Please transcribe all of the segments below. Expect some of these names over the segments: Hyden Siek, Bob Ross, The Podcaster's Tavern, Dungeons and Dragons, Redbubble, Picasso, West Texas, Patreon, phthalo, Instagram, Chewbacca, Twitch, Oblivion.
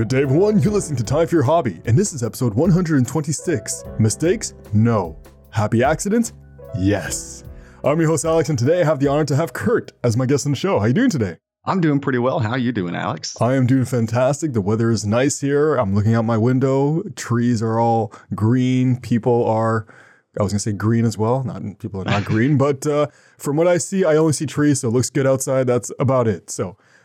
Good day, everyone. You're listening to Time for Your Hobby, and this is episode 126. Mistakes? No. Happy accidents? Yes. I'm your host, Alex, and today I have the honor to have Kurt as my guest on the show. How you doing today? I'm doing pretty well. How are you doing, Alex? I am doing fantastic. The weather is nice here. I'm looking out my window. Trees are all green. People are... I was going to say green as well. People are not green, but from what I see, I only see trees, so it looks good outside. That's about it.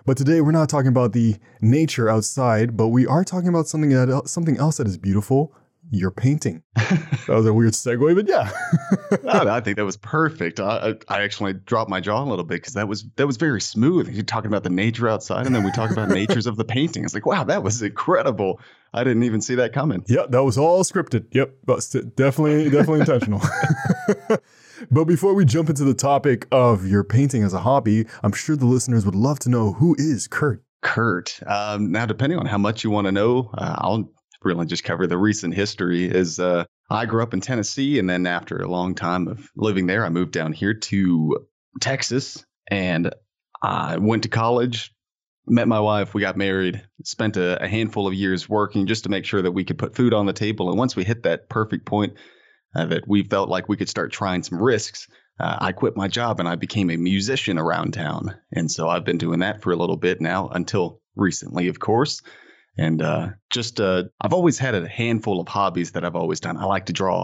But today we're not talking about the nature outside, but we are talking about something else that is beautiful, your painting. That was a weird segue, but yeah. No, I think that was perfect. I actually dropped my jaw a little bit because that was very smooth. You're talking about the nature outside, and then we talk about natures of the painting. It's like, wow, that was incredible. I didn't even see that coming. Yeah, that was all scripted. Yep, that's definitely intentional. But before we jump into the topic of your painting as a hobby, I'm sure the listeners would love to know, who is Kurt? Kurt. Now, depending on how much you want to know, I'll really just cover the recent history. I grew up in Tennessee, and then after a long time of living there, I moved down here to Texas, and I went to college, met my wife, we got married, spent a handful of years working just to make sure that we could put food on the table. And once we hit that perfect point, that we felt like we could start trying some risks, I quit my job and I became a musician around town. And so I've been doing that for a little bit now, until recently, of course. And I've always had a handful of hobbies that I've always done. I like to draw.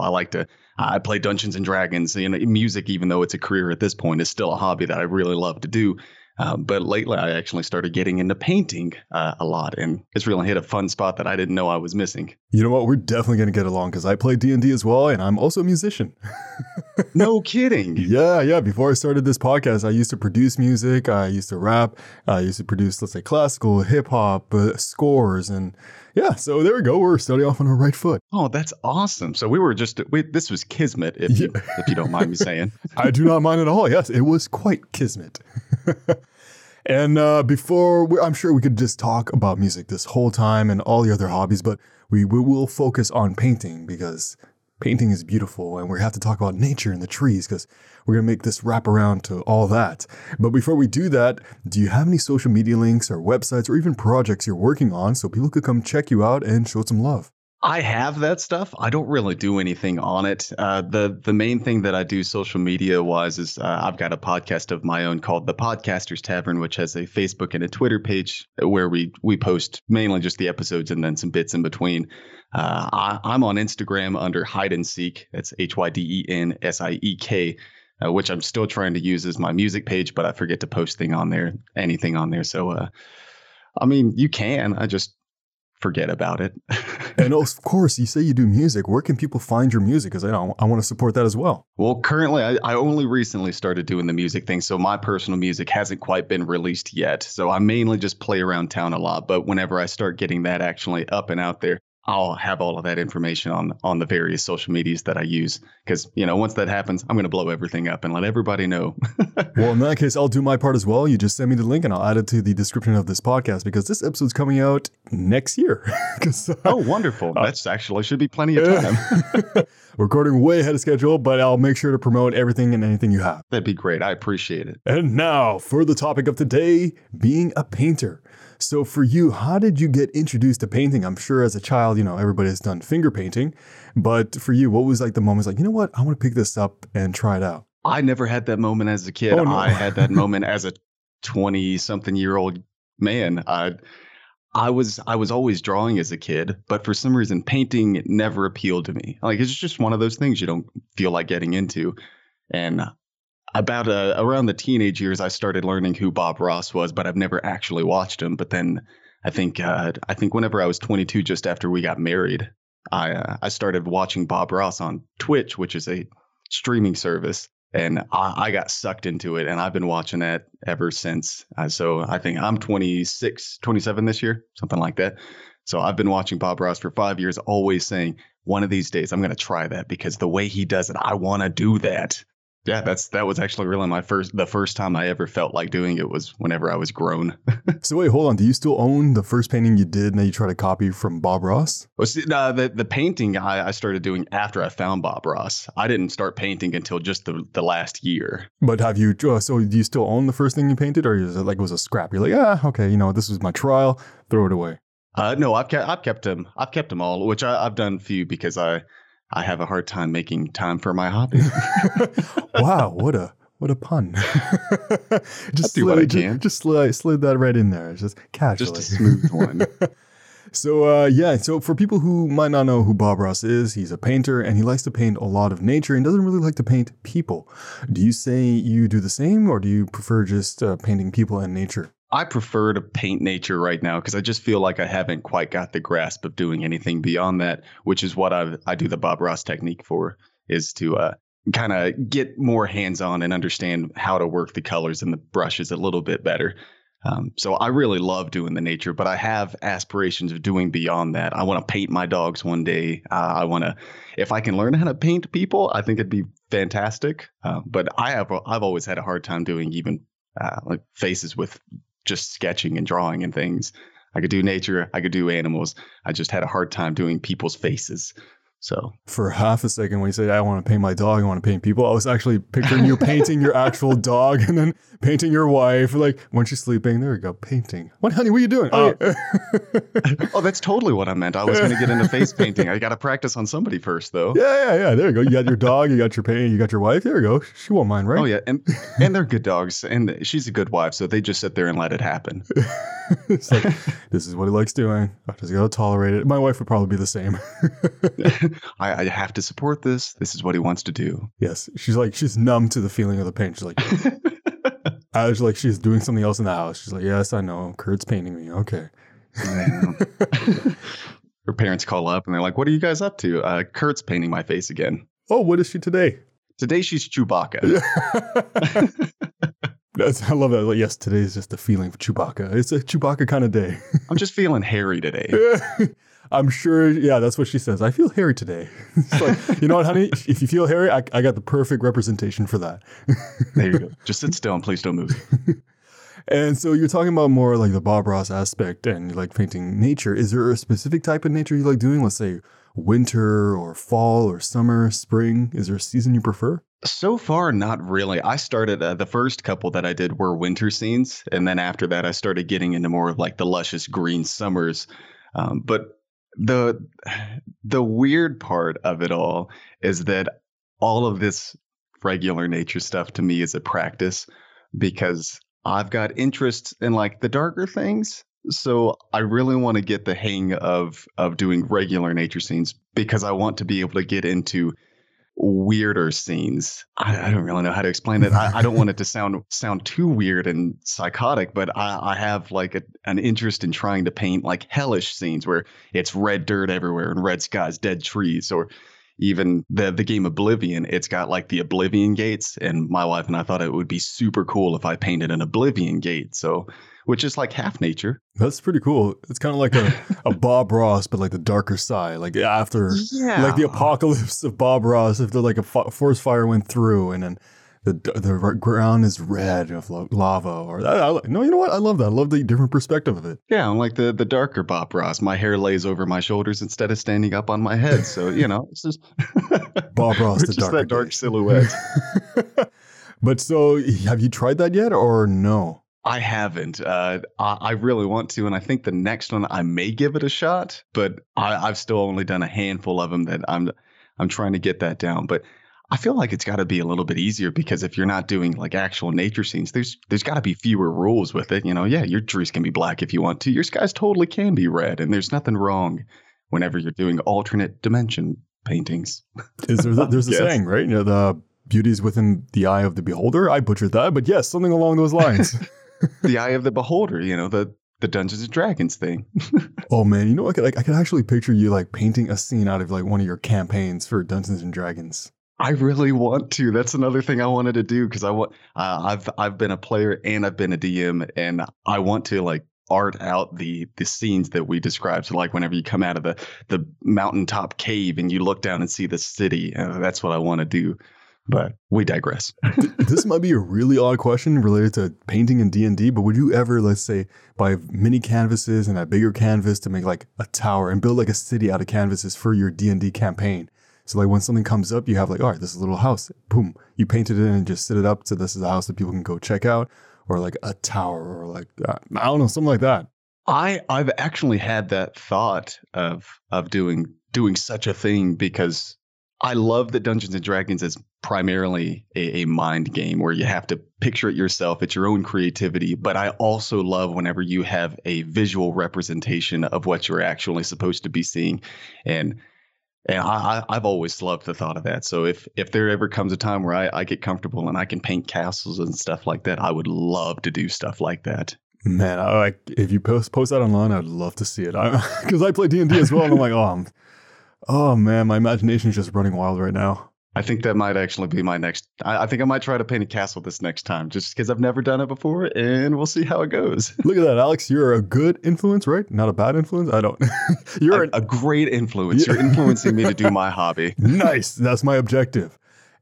I play Dungeons and Dragons. You know, music, even though it's a career at this point, is still a hobby that I really love to do. But lately, I actually started getting into painting a lot, and it's really hit a fun spot that I didn't know I was missing. You know what? We're definitely going to get along because I play D&D as well, and I'm also a musician. No kidding. Yeah. Before I started this podcast, I used to produce music. I used to rap. I used to produce, let's say, classical, hip-hop, scores, and yeah. So there we go. We're starting off on our right foot. Oh, that's awesome. So this was kismet, if you don't mind me saying. I do not mind at all. Yes, it was quite kismet. And I'm sure we could just talk about music this whole time and all the other hobbies, but we will focus on painting because painting is beautiful, and we have to talk about nature and the trees because we're going to make this wrap around to all that. But before we do that, do you have any social media links or websites or even projects you're working on so people could come check you out and show some love? I have that stuff. I don't really do anything on it. The main thing that I do social media wise is I've got a podcast of my own called The Podcaster's Tavern, which has a Facebook and a Twitter page where we post mainly just the episodes and then some bits in between. I'm on Instagram under Hyden Siek. That's HYDENSIEK, which I'm still trying to use as my music page, but I forget to post anything on there. So, you can. I just forget about it. And of course, you say you do music. Where can people find your music? Because I want to support that as well. Well, currently, I only recently started doing the music thing. So my personal music hasn't quite been released yet. So I mainly just play around town a lot. But whenever I start getting that actually up and out there, I'll have all of that information on the various social medias that I use. Because, once that happens, I'm going to blow everything up and let everybody know. Well, in that case, I'll do my part as well. You just send me the link and I'll add it to the description of this podcast because this episode's coming out next year. Oh, wonderful. That's actually should be plenty of time. Recording way ahead of schedule, but I'll make sure to promote everything and anything you have. That'd be great. I appreciate it. And now for the topic of today, being a painter. So for you, how did you get introduced to painting? I'm sure as a child, everybody has done finger painting. But for you, what was like the moment? Like, you know what? I want to pick this up and try it out. I never had that moment as a kid. Oh, no. I had that moment as a 20-something-year-old man. I was always drawing as a kid, but for some reason, painting never appealed to me. Like, it's just one of those things you don't feel like getting into. And about around the teenage years, I started learning who Bob Ross was, but I've never actually watched him. But then I think whenever I was 22, just after we got married, I started watching Bob Ross on Twitch, which is a streaming service. And I got sucked into it, and I've been watching that ever since. So I think I'm 26, 27 this year, something like that. So I've been watching Bob Ross for 5 years, always saying, one of these days, I'm going to try that because the way he does it, I want to do that. Yeah, that was actually really the first time I ever felt like doing it was whenever I was grown. So wait, hold on. Do you still own the first painting you did and that you try to copy from Bob Ross? Well, see, no, the painting I started doing after I found Bob Ross. I didn't start painting until just the last year. But have you? So do you still own the first thing you painted, or is it like it was a scrap? You're like, this was my trial. Throw it away. No, I've kept them all, which I've done few because I have a hard time making time for my hobby. Wow, what a pun! Just do what I can. Just slid that right in there, just casually. Just a smooth one. So for people who might not know who Bob Ross is, he's a painter and he likes to paint a lot of nature and doesn't really like to paint people. Do you say you do the same, or do you prefer just painting people and nature? I prefer to paint nature right now because I just feel like I haven't quite got the grasp of doing anything beyond that, which is what I do the Bob Ross technique for, is to kind of get more hands-on and understand how to work the colors and the brushes a little bit better. So I really love doing the nature, but I have aspirations of doing beyond that. I want to paint my dogs one day. I want to, if I can learn how to paint people, I think it'd be fantastic. But I've always had a hard time doing even like faces with just sketching and drawing and things. I could do nature. I could do animals. I just had a hard time doing people's faces. So for half a second, when you said, I want to paint my dog, I want to paint people, I was actually picturing you painting your actual dog and then painting your wife. Like, when she's sleeping, there we go, painting. What, honey, what are you doing? Oh, that's totally what I meant. I was going to get into face painting. I got to practice on somebody first, though. Yeah. There you go. You got your dog, you got your painting, you got your wife. There we go. She won't mind, right? Oh, yeah. And they're good dogs. And she's a good wife. So they just sit there and let it happen. It's like, this is what he likes doing. I just got to tolerate it. My wife would probably be the same. I have to support this. This is what he wants to do. Yes. She's numb to the feeling of the pain. She's like, I was like, she's doing something else in the house. She's like, yes, I know. Kurt's painting me. Okay. Her parents call up and they're like, what are you guys up to? Kurt's painting my face again. Oh, what is she today? Today she's Chewbacca. I love that. Like, yes, today is just the feeling of Chewbacca. It's a Chewbacca kind of day. I'm just feeling hairy today. I'm sure. Yeah, that's what she says. I feel hairy today. It's like, you know what, honey? If you feel hairy, I got the perfect representation for that. There you go. Just sit still and please don't move. And so you're talking about more like the Bob Ross aspect and you like painting nature. Is there a specific type of nature you like doing? Let's say winter or fall or summer, spring. Is there a season you prefer? So far, not really. I started the first couple that I did were winter scenes. And then after that, I started getting into more of like the luscious green summers. But the weird part of it all is that all of this regular nature stuff to me is a practice because I've got interests in like the darker things. So I really want to get the hang of doing regular nature scenes because I want to be able to get into weirder scenes. I don't really know how to explain it. I don't want it to sound too weird and psychotic, but I have like an interest in trying to paint like hellish scenes where it's red dirt everywhere and red skies, dead trees, or even the game Oblivion. It's got like the Oblivion gates, and my wife and I thought it would be super cool if I painted an Oblivion gate. So, which is like half nature. That's pretty cool. It's kind of like a Bob Ross, but like the darker side, like after like the apocalypse of Bob Ross, if they're like a forest fire went through and then the ground is red of lava or that. No, you know what? I love that. I love the different perspective of it. Yeah, I'm like the darker Bob Ross. My hair lays over my shoulders instead of standing up on my head. So, you know, it's just Bob Ross, the just that dark silhouette. But so have you tried that yet or no? I haven't. I really want to. And I think the next one I may give it a shot, but I've still only done a handful of them that I'm trying to get that down. But I feel like it's got to be a little bit easier because if you're not doing like actual nature scenes, there's got to be fewer rules with it. You know, yeah, your trees can be black if you want to. Your skies totally can be red. And there's nothing wrong whenever you're doing alternate dimension paintings. There's a saying, right? You know, the beauty's within the eye of the beholder. I butchered that, but yes, something along those lines. The eye of the beholder, you know, the Dungeons and Dragons thing. Oh man, you know, I could actually picture you like painting a scene out of like one of your campaigns for Dungeons and Dragons. I really want to. That's another thing I wanted to do because I've been a player and I've been a DM, and I want to like art out the scenes that we described. So like whenever you come out of the mountaintop cave and you look down and see the city, that's what I want to do. But we digress. This might be a really odd question related to painting and D&D, but would you ever, let's say, buy mini canvases and a bigger canvas to make like a tower and build like a city out of canvases for your D&D campaign? So like when something comes up, you have like, all right, this is a little house. Boom. You painted it in and just set it up. So this is a house that people can go check out, or like a tower, or like, I don't know, something like that. I've actually had that thought of doing such a thing, because I love that Dungeons and Dragons is primarily a mind game where you have to picture it yourself. It's your own creativity. But I also love whenever you have a visual representation of what you're actually supposed to be seeing. And I've always loved the thought of that. So if there ever comes a time where I get comfortable and I can paint castles and stuff like that, I would love to do stuff like that. Man, if you post that online, I'd love to see it. Because I play D&D as well, and I'm like, oh man, my imagination's just running wild right now. I think that might actually be my next... I think I might try to paint a castle this next time, just because I've never done it before, and we'll see how it goes. Look at that, Alex. You're a good influence, right? Not a bad influence? I don't... You're a great influence. Yeah. You're influencing me to do my hobby. Nice. That's my objective.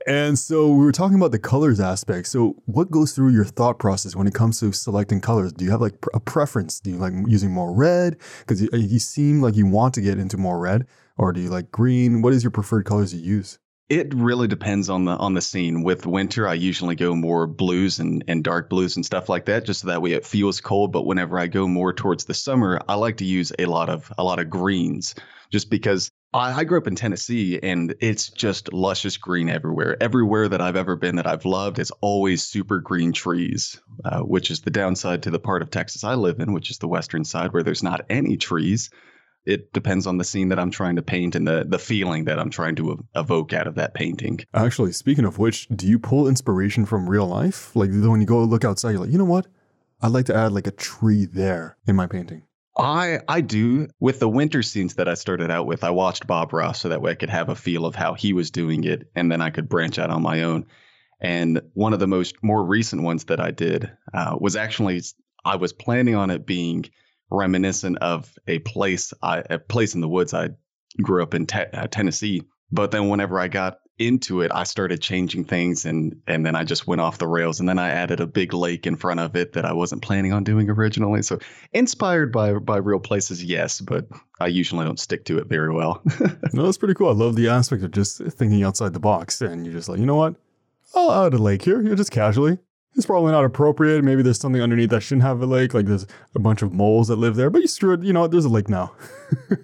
And so we were talking about the colors aspect. So what goes through your thought process when it comes to selecting colors? Do you have like a preference? Do you like using more red? Because you seem like you want to get into more red. Or do you like green? What is your preferred colors you use? It really depends on the scene. With winter, I usually go more blues and dark blues and stuff like that, just so that way it feels cold. But whenever I go more towards the summer, I like to use a lot of greens, just because I grew up in Tennessee and it's just luscious green everywhere. Everywhere that I've ever been that I've loved is always super green trees, which is the downside to the part of Texas I live in, which is the western side where there's not any trees. It depends on the scene that I'm trying to paint and the feeling that I'm trying to evoke out of that painting. Actually, speaking of which, do you pull inspiration from real life? Like when you go look outside, you're like, you know what? I'd like to add like a tree there in my painting. I do. With the winter scenes that I started out with, I watched Bob Ross so that way I could have a feel of how he was doing it. And then I could branch out on my own. And one of the more recent ones that I did was actually, I was planning on it being reminiscent of a place in the woods I grew up in Tennessee. But then whenever I got into it, I started changing things and then I just went off the rails. And then I added a big lake in front of it that I wasn't planning on doing originally. So inspired by real places, yes, but I usually don't stick to it very well. No, that's pretty cool. I love the aspect of just thinking outside the box. And you're just like, you know what? I'll add a lake here. You're just casually. It's probably not appropriate. Maybe there's something underneath that shouldn't have a lake. Like there's a bunch of moles that live there. But you screw it. You know, there's a lake now.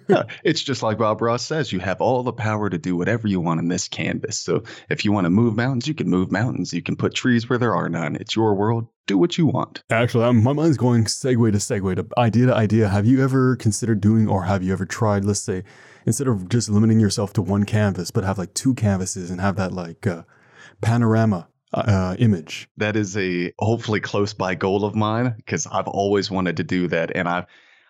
Yeah, it's just like Bob Ross says. You have all the power to do whatever you want in this canvas. So if you want to move mountains, you can move mountains. You can put trees where there are none. It's your world. Do what you want. Actually, my mind's going segue to idea to idea. Have you ever considered doing or have you ever tried, let's say, instead of just limiting yourself to one canvas, but have like two canvases and have that like panorama image? That is a hopefully close by goal of mine, because I've always wanted to do that. And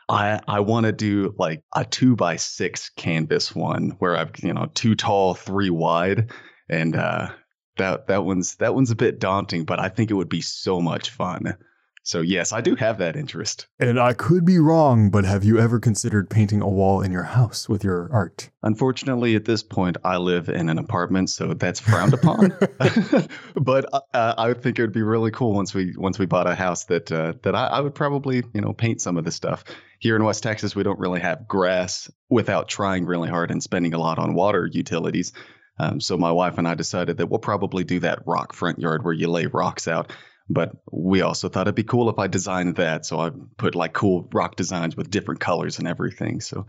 I want to do like a 2x6 canvas one where I've, you know, 2 tall, 3 wide. And that one's a bit daunting, but I think it would be so much fun. So yes, I do have that interest. And I could be wrong, but have you ever considered painting a wall in your house with your art? Unfortunately, at this point, I live in an apartment, so that's frowned upon. But I think it would be really cool once we bought a house that I would probably, you know, paint some of this stuff. Here in West Texas, we don't really have grass without trying really hard and spending a lot on water utilities. So my wife and I decided that we'll probably do that rock front yard where you lay rocks out. But we also thought it'd be cool if I designed that. So I put like cool rock designs with different colors and everything. So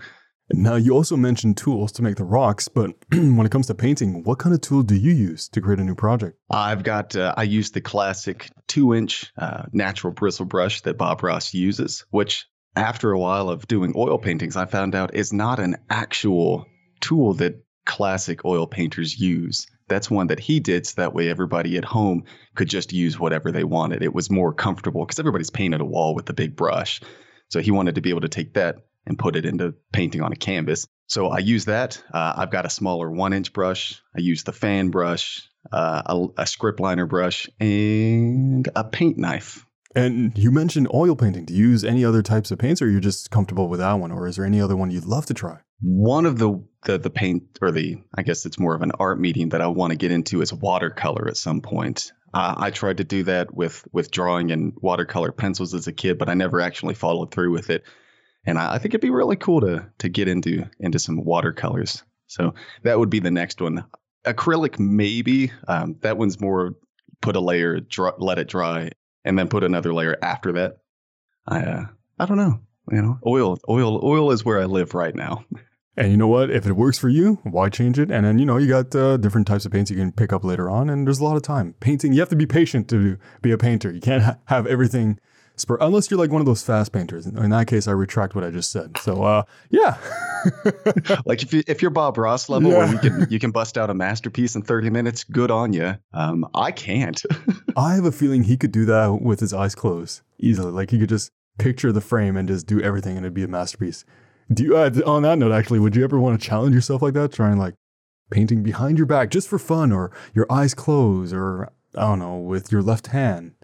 now you also mentioned tools to make the rocks. But when it comes to painting, what kind of tool do you use to create a new project? I've got I use the classic 2-inch natural bristle brush that Bob Ross uses, which after a while of doing oil paintings, I found out is not an actual tool that classic oil painters use. That's one that he did so that way everybody at home could just use whatever they wanted. It was more comfortable because everybody's painted a wall with a big brush. So he wanted to be able to take that and put it into painting on a canvas. So I use that. I've got a smaller 1-inch brush. I use the fan brush, a script liner brush, and a paint knife. And you mentioned oil painting. Do you use any other types of paints, or you're just comfortable with that one? Or is there any other one you'd love to try? One of the paint, or the, I guess it's more of an art medium that I want to get into, is watercolor at some point. I tried to do that with drawing and watercolor pencils as a kid, but I never actually followed through with it. And I think it'd be really cool to get into some watercolors. So that would be the next one. Acrylic, maybe. That one's more put a layer, let it dry, and then put another layer after that. I don't know. You know, oil is where I live right now. And you know what? If it works for you, why change it? And then, you know, you got different types of paints you can pick up later on. And there's a lot of time painting. You have to be patient to be a painter. You can't have everything unless you're like one of those fast painters. In that case, I retract what I just said. So, yeah. Like if you're Bob Ross level, yeah, where you can bust out a masterpiece in 30 minutes, good on you. I can't. I have a feeling he could do that with his eyes closed easily. Like he could just picture the frame and just do everything and it'd be a masterpiece. Do you, on that note, actually, would you ever want to challenge yourself like that? Trying like painting behind your back just for fun, or your eyes closed, or I don't know, with your left hand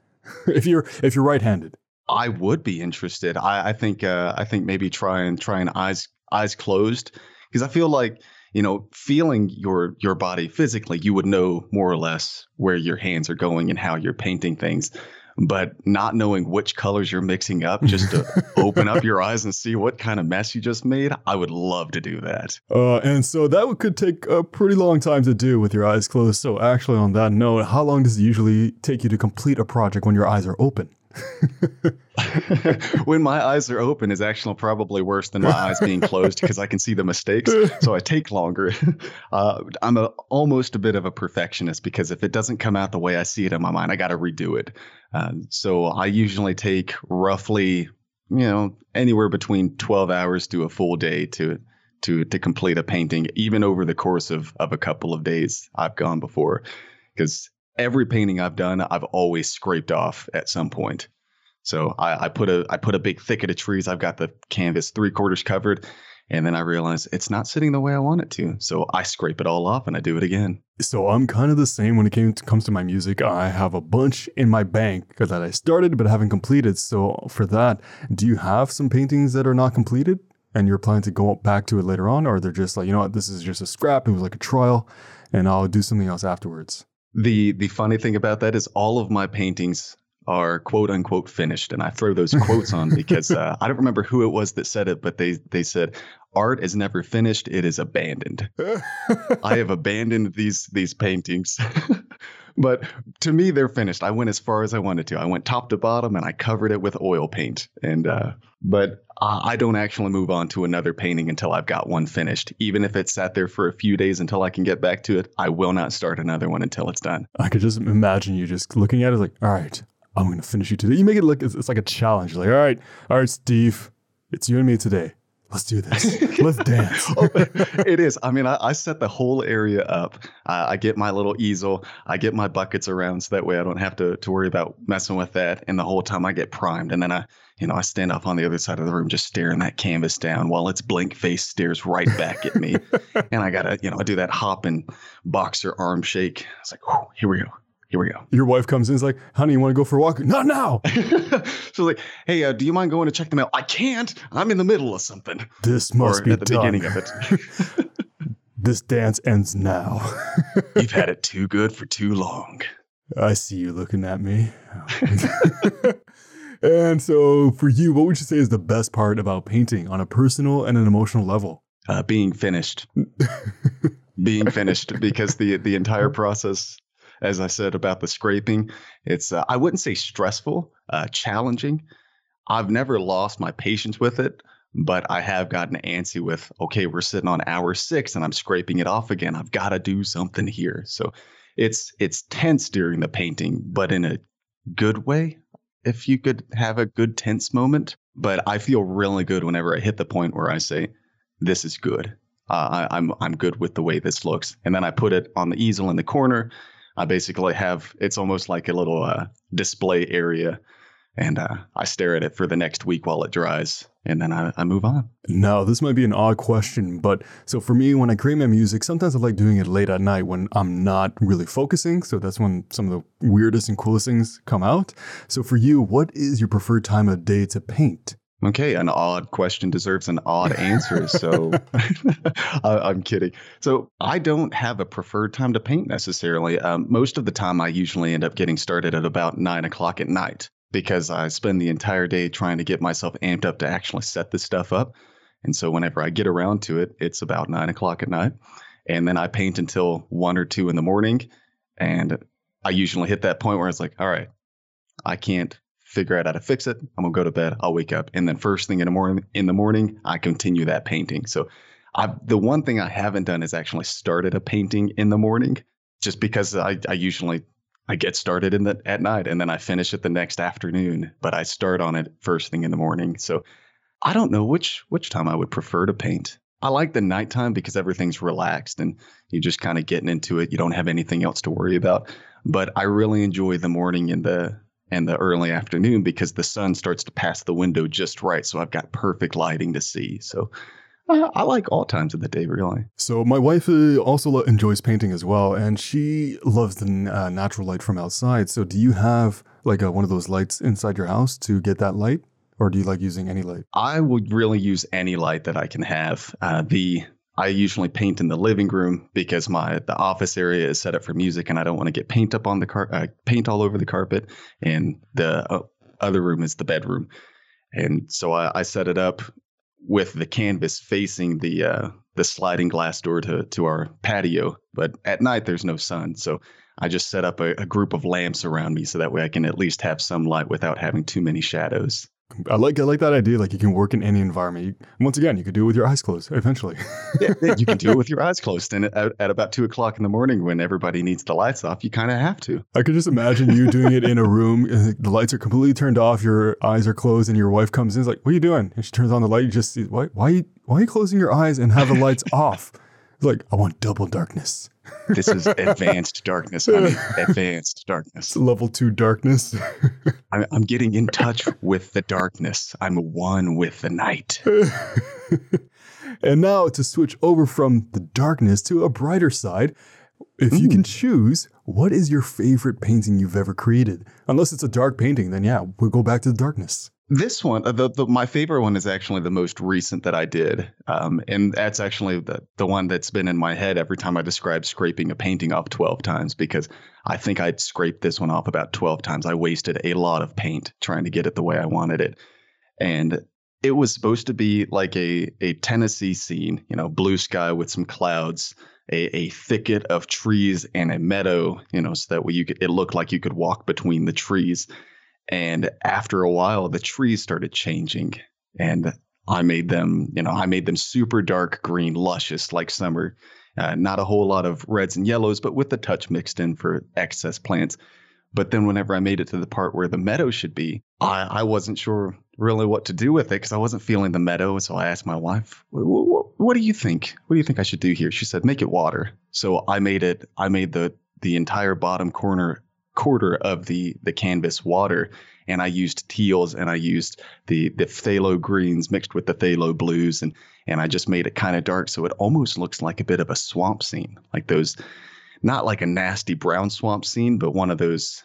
if you're right-handed. I would be interested. I think maybe try and eyes closed, because I feel like, you know, feeling your body physically, you would know more or less where your hands are going and how you're painting things. But not knowing which colors you're mixing up just to open up your eyes and see what kind of mess you just made, I would love to do that. And so that could take a pretty long time to do with your eyes closed. So actually on that note, how long does it usually take you to complete a project when your eyes are open? When my eyes are open is actually probably worse than my eyes being closed, because I can see the mistakes, so I take longer. I'm almost a bit of a perfectionist, because if it doesn't come out the way I see it in my mind, I got to redo it. So I usually take roughly, you know, anywhere between 12 hours to a full day to complete a painting, even over the course of a couple of days I've gone before, because every painting I've done, I've always scraped off at some point. So I put a big thicket of trees. I've got the canvas 3/4 covered, and then I realize it's not sitting the way I want it to. So I scrape it all off and I do it again. So I'm kind of the same when it comes to my music. I have a bunch in my bank that I started but haven't completed. So for that, do you have some paintings that are not completed and you're planning to go back to it later on? Or they're just like, you know what, this is just a scrap. It was like a trial and I'll do something else afterwards. The funny thing about that is all of my paintings are quote unquote finished. And I throw those quotes on because I don't remember who it was that said it, but they said, "Art is never finished. It is abandoned." I have abandoned these paintings. But to me, they're finished. I went as far as I wanted to. I went top to bottom and I covered it with oil paint. And but I don't actually move on to another painting until I've got one finished. Even if it sat there for a few days until I can get back to it, I will not start another one until it's done. I could just imagine you just looking at it like, all right, I'm going to finish you today. You make it look it's like a challenge. You're like, all right, Steve, it's you and me today. Let's do this. Let's dance. It is. I mean, I set the whole area up. I get my little easel. I get my buckets around so that way I don't have to worry about messing with that. And the whole time I get primed. And then I stand off on the other side of the room just staring that canvas down while its blank face stares right back at me. And I got to, you know, I do that hop and boxer arm shake. It's like, whew, here we go. Your wife comes in, is like, honey, you want to go for a walk? Not now. She's like, hey, do you mind going to check the mail? I can't. I'm in the middle of something. This must be at the beginning of it. This dance ends now. You've had it too good for too long. I see you looking at me. And so for you, what would you say is the best part about painting on a personal and an emotional level? Being finished. Being finished, because the entire process, as I said about the scraping, it's I wouldn't say stressful, challenging. I've never lost my patience with it, but I have gotten antsy with, okay, we're sitting on hour 6 and I'm scraping it off again. I've got to do something here. So it's tense during the painting, but in a good way, if you could have a good tense moment. But I feel really good whenever I hit the point where I say, this is good. I'm good with the way this looks. And then I put it on the easel in the corner. I basically have, it's almost like a little display area, and I stare at it for the next week while it dries, and then I move on. Now, this might be an odd question, but so for me, when I create my music, sometimes I like doing it late at night when I'm not really focusing. So that's when some of the weirdest and coolest things come out. So for you, what is your preferred time of day to paint? Okay, an odd question deserves an odd answer, so I'm kidding. So I don't have a preferred time to paint necessarily. Most of the time, I usually end up getting started at about 9 o'clock at night, because I spend the entire day trying to get myself amped up to actually set this stuff up. And so whenever I get around to it, it's about 9 o'clock at night. And then I paint until 1 or 2 in the morning. And I usually hit that point where it's like, all right, I can't figure out how to fix it. I'm going to go to bed. I'll wake up. And then first thing in the morning, I continue that painting. So the one thing I haven't done is actually started a painting in the morning, just because I usually get started at night and then I finish it the next afternoon. But I start on it first thing in the morning. So I don't know which time I would prefer to paint. I like the nighttime because everything's relaxed and you're just kind of getting into it. You don't have anything else to worry about. But I really enjoy the morning and the early afternoon because the sun starts to pass the window just right. So I've got perfect lighting to see. So I like all times of the day, really. So my wife also enjoys painting as well, and she loves the natural light from outside. So do you have like one of those lights inside your house to get that light? Or do you like using any light? I would really use any light that I can have. I usually paint in the living room because the office area is set up for music, and I don't want to get paint up on the paint all over the carpet. And the other room is the bedroom, and so I set it up with the canvas facing the sliding glass door to our patio. But at night, there's no sun, so I just set up a group of lamps around me so that way I can at least have some light without having too many shadows. I like that idea. Like, you can work in any environment. Once again, you could do it with your eyes closed eventually. Yeah, you can do it with your eyes closed. And at about 2:00 in the morning when everybody needs the lights off, you kind of have to. I could just imagine you doing it in a room. The lights are completely turned off. Your eyes are closed and your wife comes in. It's like, what are you doing? And she turns on the light. You just see, why are you closing your eyes and have the lights off? It's like, I want double darkness. This is advanced darkness. I mean, advanced darkness. It's level 2 darkness. I'm getting in touch with the darkness. I'm one with the night. And now to switch over from the darkness to a brighter side, if you can choose, what is your favorite painting you've ever created? Unless it's a dark painting, then yeah, we'll go back to the darkness. This one, my favorite one is actually the most recent that I did. And that's actually the one that's been in my head every time I describe scraping a painting off 12 times, because I think I'd scraped this one off about 12 times. I wasted a lot of paint trying to get it the way I wanted it. And it was supposed to be like a Tennessee scene, blue sky with some clouds, a thicket of trees and a meadow, so that way it looked like you could walk between the trees. And after a while, the trees started changing, and I made them super dark green, luscious like summer, not a whole lot of reds and yellows, but with a touch mixed in for excess plants. But then whenever I made it to the part where the meadow should be, I wasn't sure really what to do with it because I wasn't feeling the meadow. So I asked my wife, what do you think? What do you think I should do here? She said, make it water. So I made the entire bottom quarter of the canvas water, and I used teals and I used the phthalo greens mixed with the phthalo blues, and I just made it kind of dark so it almost looks like a bit of a swamp scene, like those, not like a nasty brown swamp scene, but one of those,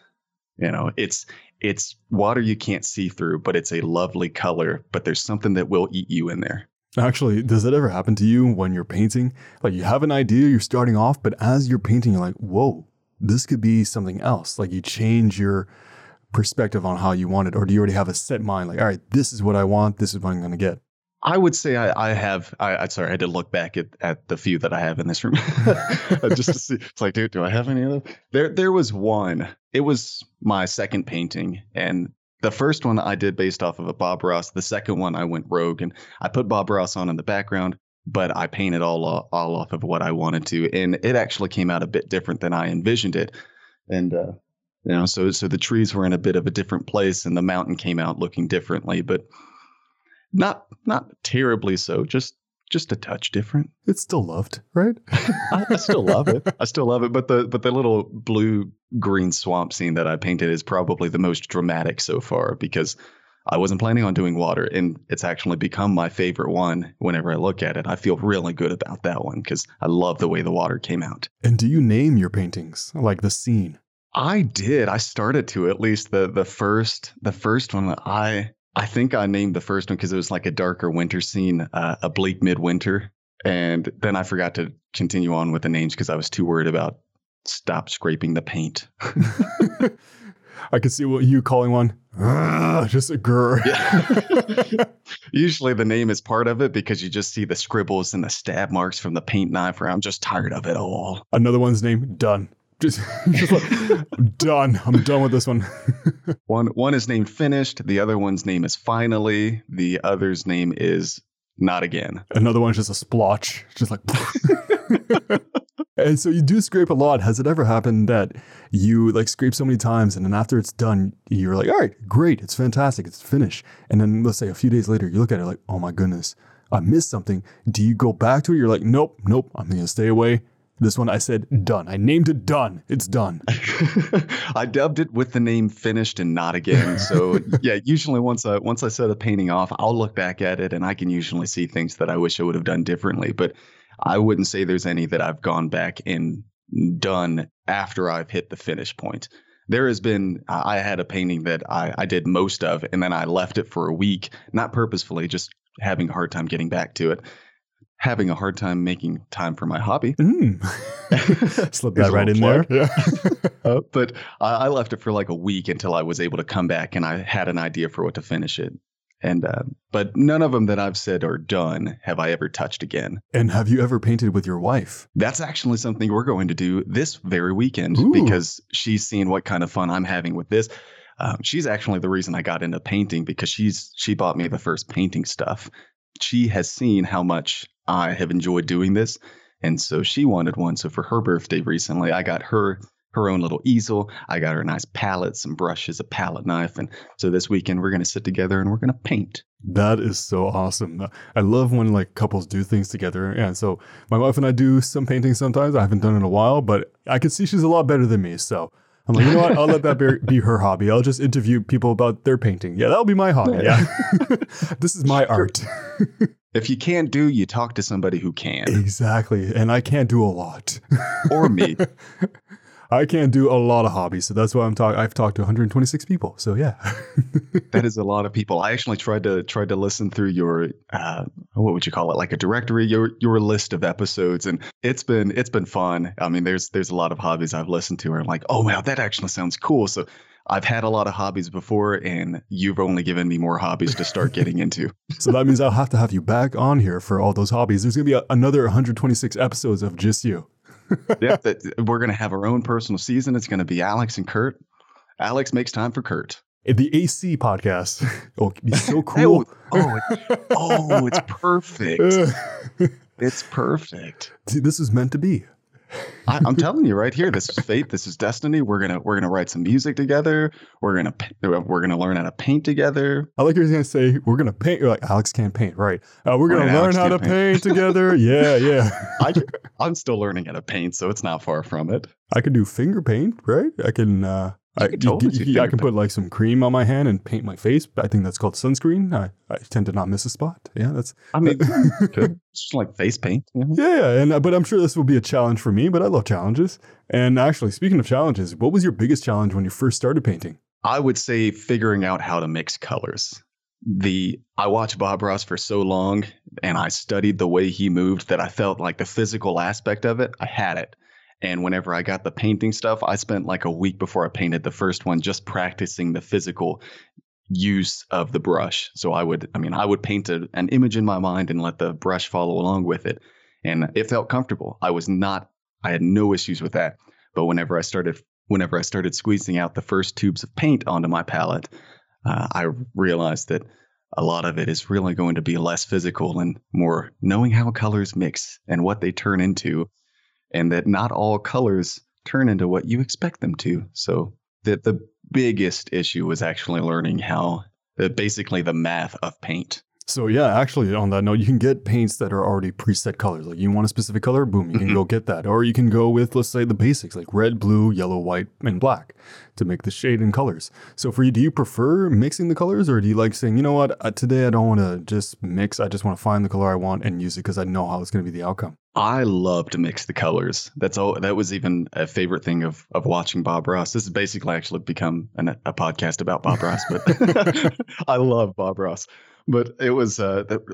it's water you can't see through, but it's a lovely color, but there's something that will eat you in there. Actually, does that ever happen to you when you're painting? Like, you have an idea, you're starting off, but as you're painting, you're like, whoa, this could be something else. Like, you change your perspective on how you want it, or do you already have a set mind? Like, all right, this is what I want. This is what I'm going to get. I would say I had to look back at the few that I have in this room just to see. It's like, dude, do I have any of them? There was one. It was my second painting, and the first one I did based off of a Bob Ross. The second one I went rogue, and I put Bob Ross on in the background, but I painted all off of what I wanted to. And it actually came out a bit different than I envisioned it. And, so the trees were in a bit of a different place and the mountain came out looking differently, but not terribly so, just a touch different. It's still loved, right? I still love it. But the little blue green swamp scene that I painted is probably the most dramatic so far, because I wasn't planning on doing water, and it's actually become my favorite one. Whenever I look at it, I feel really good about that one because I love the way the water came out. And do you name your paintings, like the scene? I did. I started to, at least the first one. I think I named the first one because it was like a darker winter scene, a bleak midwinter. And then I forgot to continue on with the names because I was too worried about stop scraping the paint. I could see what you calling one. Just a grr. Yeah. Usually the name is part of it because you just see the scribbles and the stab marks from the paint knife. Or I'm just tired of it all. Another one's name, done. Just like, done. I'm done with this one. One is named Finished. The other one's name is Finally. The other's name is Not Again. Another one's just a splotch. Just like... And so you do scrape a lot. Has it ever happened that you like scrape so many times and then after it's done, you're like, all right, great. It's fantastic. It's finished. And then let's say a few days later, you look at it like, oh my goodness, I missed something. Do you go back to it? You're like, nope. I'm going to stay away. This one, I said, done. I named it done. It's done. I dubbed it with the name Finished and Not Again. So yeah, usually once I set a painting off, I'll look back at it and I can usually see things that I wish I would have done differently. But I wouldn't say there's any that I've gone back and done after I've hit the finish point. There has been, I had a painting that I did most of, and then I left it for a week, not purposefully, just having a hard time getting back to it. Having a hard time making time for my hobby. Slip that right in there. Yeah. But I left it for like a week until I was able to come back and I had an idea for what to finish it. And but none of them that I've said are done have I ever touched again. And have you ever painted with your wife? That's actually something we're going to do this very weekend. Ooh. Because she's seen what kind of fun I'm having with this. She's actually the reason I got into painting, because she bought me the first painting stuff. She has seen how much I have enjoyed doing this. And so she wanted one. So for her birthday recently, I got her own little easel. I got her a nice palette, some brushes, a palette knife. And so this weekend we're going to sit together and we're going to paint. That is so awesome. I love when like couples do things together. And so my wife and I do some painting sometimes. I haven't done it in a while, but I can see she's a lot better than me. So I'm like, you know what? I'll let that be her hobby. I'll just interview people about their painting. Yeah, that'll be my hobby. Yeah. This is my art. If you can't do, you talk to somebody who can. Exactly. And I can't do a lot. Or me. I can't do a lot of hobbies, so that's why I've talked to 126 people. So yeah, that is a lot of people. I actually tried to listen through your what would you call it? Like a directory, your list of episodes, and it's been fun. I mean, there's a lot of hobbies I've listened to, and I'm like, oh wow, that actually sounds cool. So I've had a lot of hobbies before, and you've only given me more hobbies to start getting into. So that means I'll have to have you back on here for all those hobbies. There's gonna be another 126 episodes of just you. Yep, we're going to have our own personal season. It's going to be Alex and Kurt. Alex makes time for Kurt. The AC podcast. Oh, it'd be so cool. It's perfect. It's perfect. See, this is meant to be. I'm telling you right here, this is fate. This is destiny. We're gonna write some music together. We're gonna learn how to paint together. I like you're gonna say we're gonna paint. You're like, Alex can't paint, right? We're gonna learn how to paint together. Yeah. I'm still learning how to paint, so it's not far from it. I can do finger paint, right? I can. I can put like some cream on my hand and paint my face. I think that's called sunscreen. I tend to not miss a spot. Yeah, that's. I mean, just like face paint. You know? Yeah, and but I'm sure this will be a challenge for me. But I love challenges. And actually, speaking of challenges, what was your biggest challenge when you first started painting? I would say figuring out how to mix colors. I watched Bob Ross for so long, and I studied the way he moved that I felt like the physical aspect of it, I had it. And whenever I got the painting stuff, I spent like a week before I painted the first one just practicing the physical use of the brush. So I would paint an image in my mind and let the brush follow along with it. And it felt comfortable. I had no issues with that. But whenever I started squeezing out the first tubes of paint onto my palette, I realized that a lot of it is really going to be less physical and more knowing how colors mix and what they turn into. And that not all colors turn into what you expect them to. So that the biggest issue was actually learning how basically the math of paint. So yeah, actually on that note, you can get paints that are already preset colors. Like you want a specific color, boom, you can go get that. Or you can go with, let's say, the basics like red, blue, yellow, white, and black to make the shade and colors. So for you, do you prefer mixing the colors or do you like saying, you know what, today I don't want to just mix. I just want to find the color I want and use it because I know how it's going to be the outcome. I love to mix the colors. That was even a favorite thing of watching Bob Ross. This has basically actually become a podcast about Bob Ross, but I love Bob Ross. But it was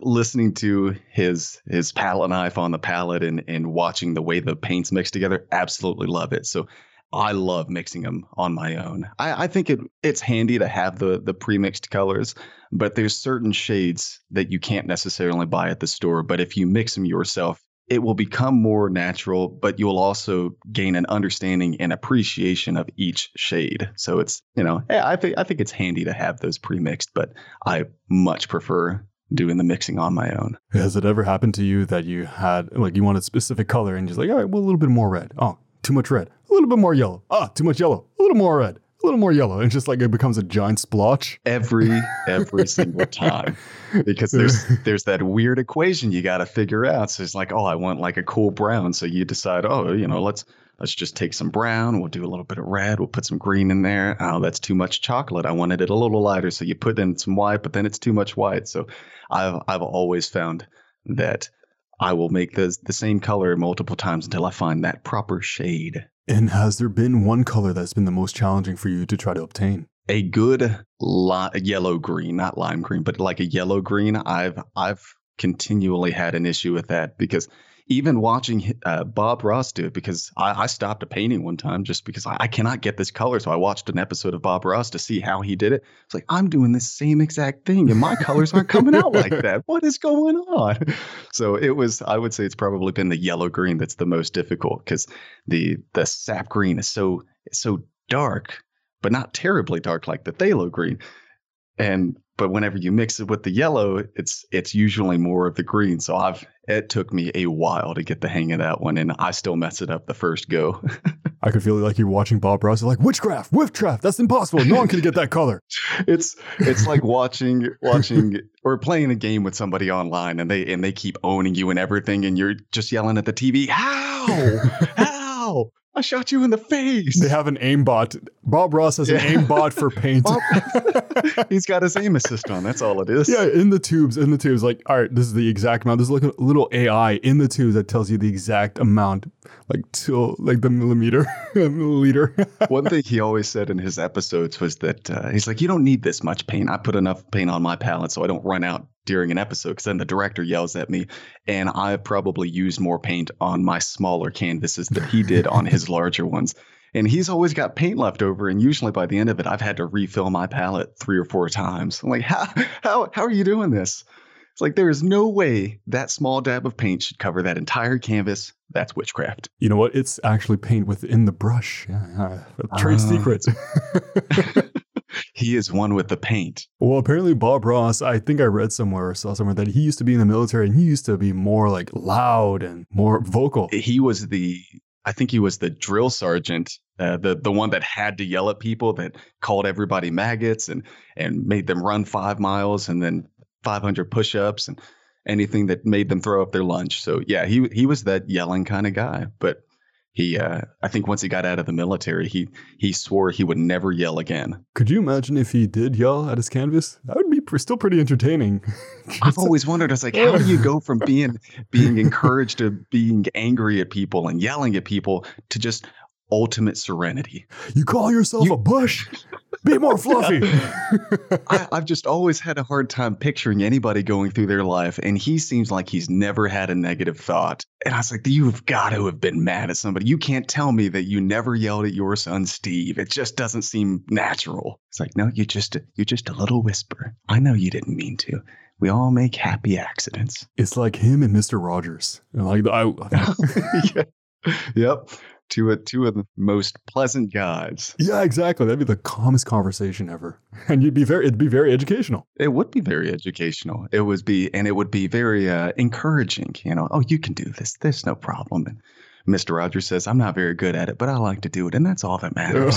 listening to his palette knife on the palette and watching the way the paints mix together. Absolutely love it. So I love mixing them on my own. I think it's handy to have the pre-mixed colors, but there's certain shades that you can't necessarily buy at the store. But if you mix them yourself, it will become more natural, but you will also gain an understanding and appreciation of each shade. So it's, you know, I think it's handy to have those pre-mixed, but I much prefer doing the mixing on my own. Has it ever happened to you that you had, like, you wanted a specific color and you're like, all right, well, a little bit more red. Oh, too much red. A little bit more yellow. Ah, too much yellow. A little more red. A little more yellow. And just like it becomes a giant splotch every single time, because there's that weird equation you got to figure out. So it's like, oh, I want like a cool brown. So you decide, oh, you know, let's just take some brown. We'll do a little bit of red. We'll put some green in there. Oh, that's too much chocolate. I wanted it a little lighter. So you put in some white, but then it's too much white. So I've always found that I will make the same color multiple times until I find that proper shade. And has there been one color that's been the most challenging for you to try to obtain? A good yellow green, not lime green, but like a yellow green. I've continually had an issue with that, because even watching Bob Ross do it, because I stopped a painting one time just because I cannot get this color. So I watched an episode of Bob Ross to see how he did it. It's like, I'm doing the same exact thing and my colors aren't coming out like that. What is going on? So it was, I would say it's probably been the yellow green that's the most difficult, because the sap green is so dark, but not terribly dark like the phthalo green. But whenever you mix it with the yellow, it's usually more of the green. So it took me a while to get the hang of that one, and I still mess it up the first go. I could feel like you're watching Bob Ross, like witchcraft. That's impossible. No one can get that color. It's like watching or playing a game with somebody online, and they keep owning you and everything, and you're just yelling at the TV, how? I shot you in the face. They have an aimbot. Bob Ross has an aimbot for paint. He's got his aim assist on. That's all it is. Yeah, in the tubes. Like, all right, this is the exact amount. There's like a little AI in the tubes that tells you the exact amount, like till like the milliliter. One thing he always said in his episodes was that he's like, you don't need this much paint. I put enough paint on my palette so I don't run out during an episode, because then the director yells at me, and I probably use more paint on my smaller canvases than he did on his larger ones. And he's always got paint left over, and usually by the end of it, I've had to refill my palette 3 or 4 times. I'm like, how are you doing this? It's like, there is no way that small dab of paint should cover that entire canvas. That's witchcraft. You know what? It's actually paint within the brush. Trade secrets. He is one with the paint. Well, apparently Bob Ross, I think I read somewhere or saw somewhere that he used to be in the military, and he used to be more like loud and more vocal. I think he was the drill sergeant, the one that had to yell at people, that called everybody maggots and made them run 5 miles and then 500 push-ups and anything that made them throw up their lunch. So yeah, he was that yelling kind of guy, but he, I think once he got out of the military, he swore he would never yell again. Could you imagine if he did yell at his canvas? That would be still pretty entertaining. I've always wondered, I was like, how do you go from being encouraged to being angry at people and yelling at people to just ultimate serenity? You call yourself a bush? Be more fluffy. I've just always had a hard time picturing anybody going through their life, and he seems like he's never had a negative thought. And I was like, you've got to have been mad at somebody. You can't tell me that you never yelled at your son, Steve. It just doesn't seem natural. It's like, no, you're just a little whisper. I know you didn't mean to. We all make happy accidents. It's like him and Mr. Rogers. Like yeah. Yep. Two of the most pleasant guys. Yeah, exactly. That'd be the calmest conversation ever. And it'd be very educational. It would be very educational. And it would be very encouraging. You know, oh, you can do this. There's no problem. And Mr. Rogers says, I'm not very good at it, but I like to do it. And that's all that matters.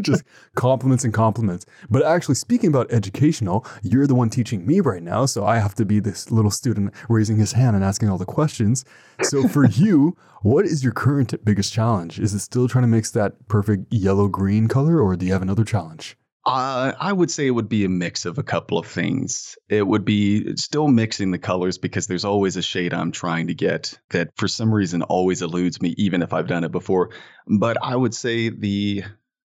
Just compliments and compliments. But actually, speaking about educational, you're the one teaching me right now. So I have to be this little student raising his hand and asking all the questions. So for you, what is your current biggest challenge? Is it still trying to mix that perfect yellow-green color, or do you have another challenge? I would say it would be a mix of a couple of things. It would be still mixing the colors, because there's always a shade I'm trying to get that for some reason always eludes me, even if I've done it before. But I would say the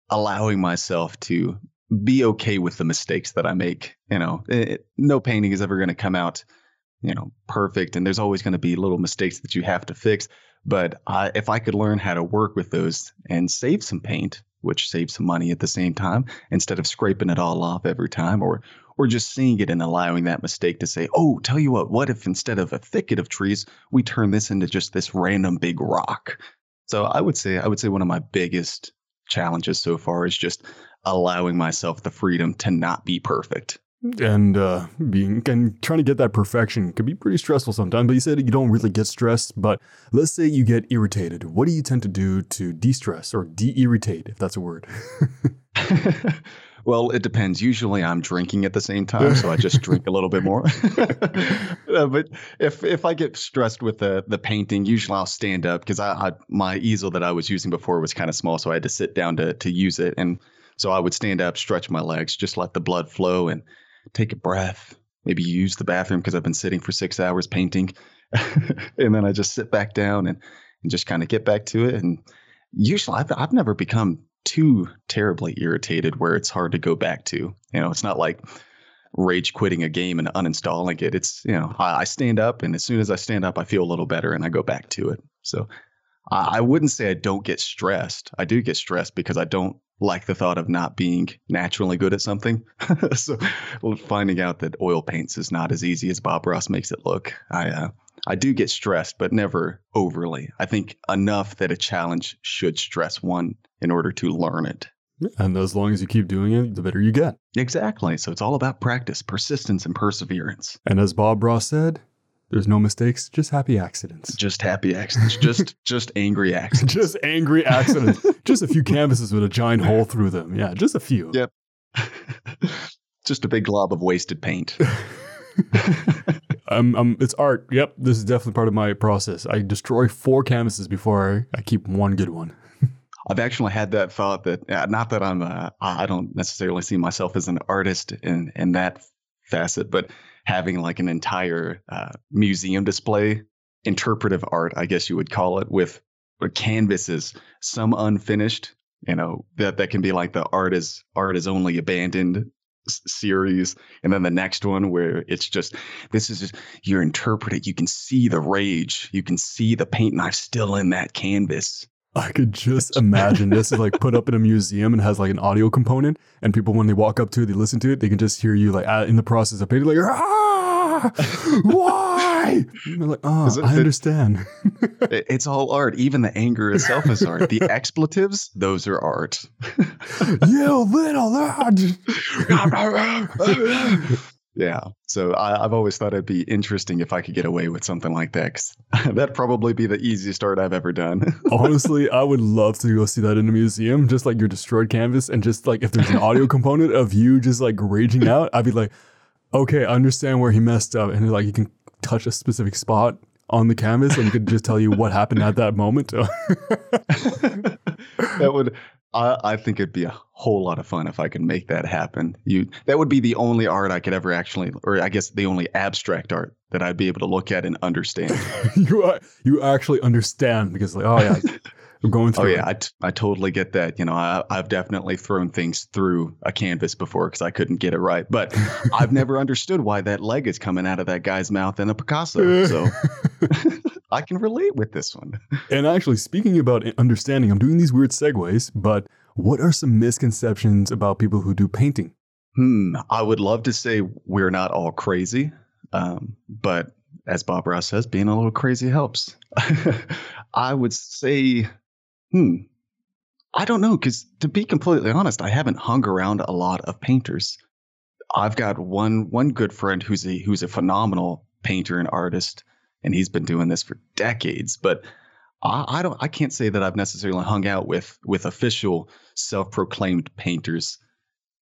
allowing myself to be okay with the mistakes that I make. You know, no painting is ever going to come out, you know, perfect. And there's always going to be little mistakes that you have to fix. But if I could learn how to work with those and save some paint, which saves some money at the same time, instead of scraping it all off every time, or or just seeing it and allowing that mistake to say, oh, tell you what if instead of a thicket of trees, we turn this into just this random big rock? So I would say one of my biggest challenges so far is just allowing myself the freedom to not be perfect. And trying to get that perfection could be pretty stressful sometimes. But you said you don't really get stressed, but let's say you get irritated. What do you tend to do to de-stress or de-irritate, if that's a word? Well, it depends. Usually I'm drinking at the same time, so I just drink a little bit more. But if I get stressed with the painting, usually I'll stand up because my easel that I was using before was kind of small, so I had to sit down to use it. And so I would stand up, stretch my legs, just let the blood flow and take a breath, maybe use the bathroom because I've been sitting for 6 hours painting. And then I just sit back down and just kind of get back to it. And usually I've never become too terribly irritated where it's hard to go back to. You know, it's not like rage quitting a game and uninstalling it. It's, you know, I stand up, and as soon as I stand up, I feel a little better and I go back to it. So I wouldn't say I don't get stressed. I do get stressed because I don't like the thought of not being naturally good at something. So finding out that oil paints is not as easy as Bob Ross makes it look. I do get stressed, but never overly. I think enough that a challenge should stress one in order to learn it. And as long as you keep doing it, the better you get. Exactly. So it's all about practice, persistence, and perseverance. And as Bob Ross said, there's no mistakes, just happy accidents. Just happy accidents. Just angry accidents. Just angry accidents. Just a few canvases with a giant hole through them. Yeah, just a few. Yep. Just a big glob of wasted paint. It's art. Yep. This is definitely part of my process. I destroy 4 canvases before I keep one good one. I've actually had that thought that not that I don't necessarily see myself as an artist in that facet, but having like an entire museum display, interpretive art, I guess you would call it, with canvases, some unfinished, you know, that can be like the art is only abandoned series. And then the next one where it's just, this is just, you're interpreting, you can see the rage, you can see the paint knife still in that canvas. I could just imagine this is like put up in a museum and has like an audio component, and people, when they walk up to it, they listen to it, they can just hear you like in the process of painting, like, ah, why? And they're like, oh, I understand. It's all art. Even the anger itself is art. The expletives, those are art. You little lad. Yeah. So I've always thought it'd be interesting if I could get away with something like that, because that'd probably be the easiest art I've ever done. Honestly, I would love to go see that in a museum, just like your destroyed canvas. And just like if there's an audio component of you just like raging out, I'd be like, okay, I understand where he messed up. And like you can touch a specific spot on the canvas and it could just tell you what happened at that moment. That would... I think it'd be a whole lot of fun if I could make that happen. That would be the only art I could ever actually, or I guess the only abstract art that I'd be able to look at and understand. You actually understand because like, oh yeah, I'm going through. Oh yeah, I totally get that. You know, I've definitely thrown things through a canvas before because I couldn't get it right. But I've never understood why that leg is coming out of that guy's mouth in a Picasso. So. I can relate with this one. And actually, speaking about understanding, I'm doing these weird segues, but what are some misconceptions about people who do painting? I would love to say we're not all crazy, but as Bob Ross says, being a little crazy helps. I would say, I don't know, because to be completely honest, I haven't hung around a lot of painters. I've got one good friend who's a phenomenal painter and artist, and he's been doing this for decades, but I can't say that I've necessarily hung out with official self-proclaimed painters,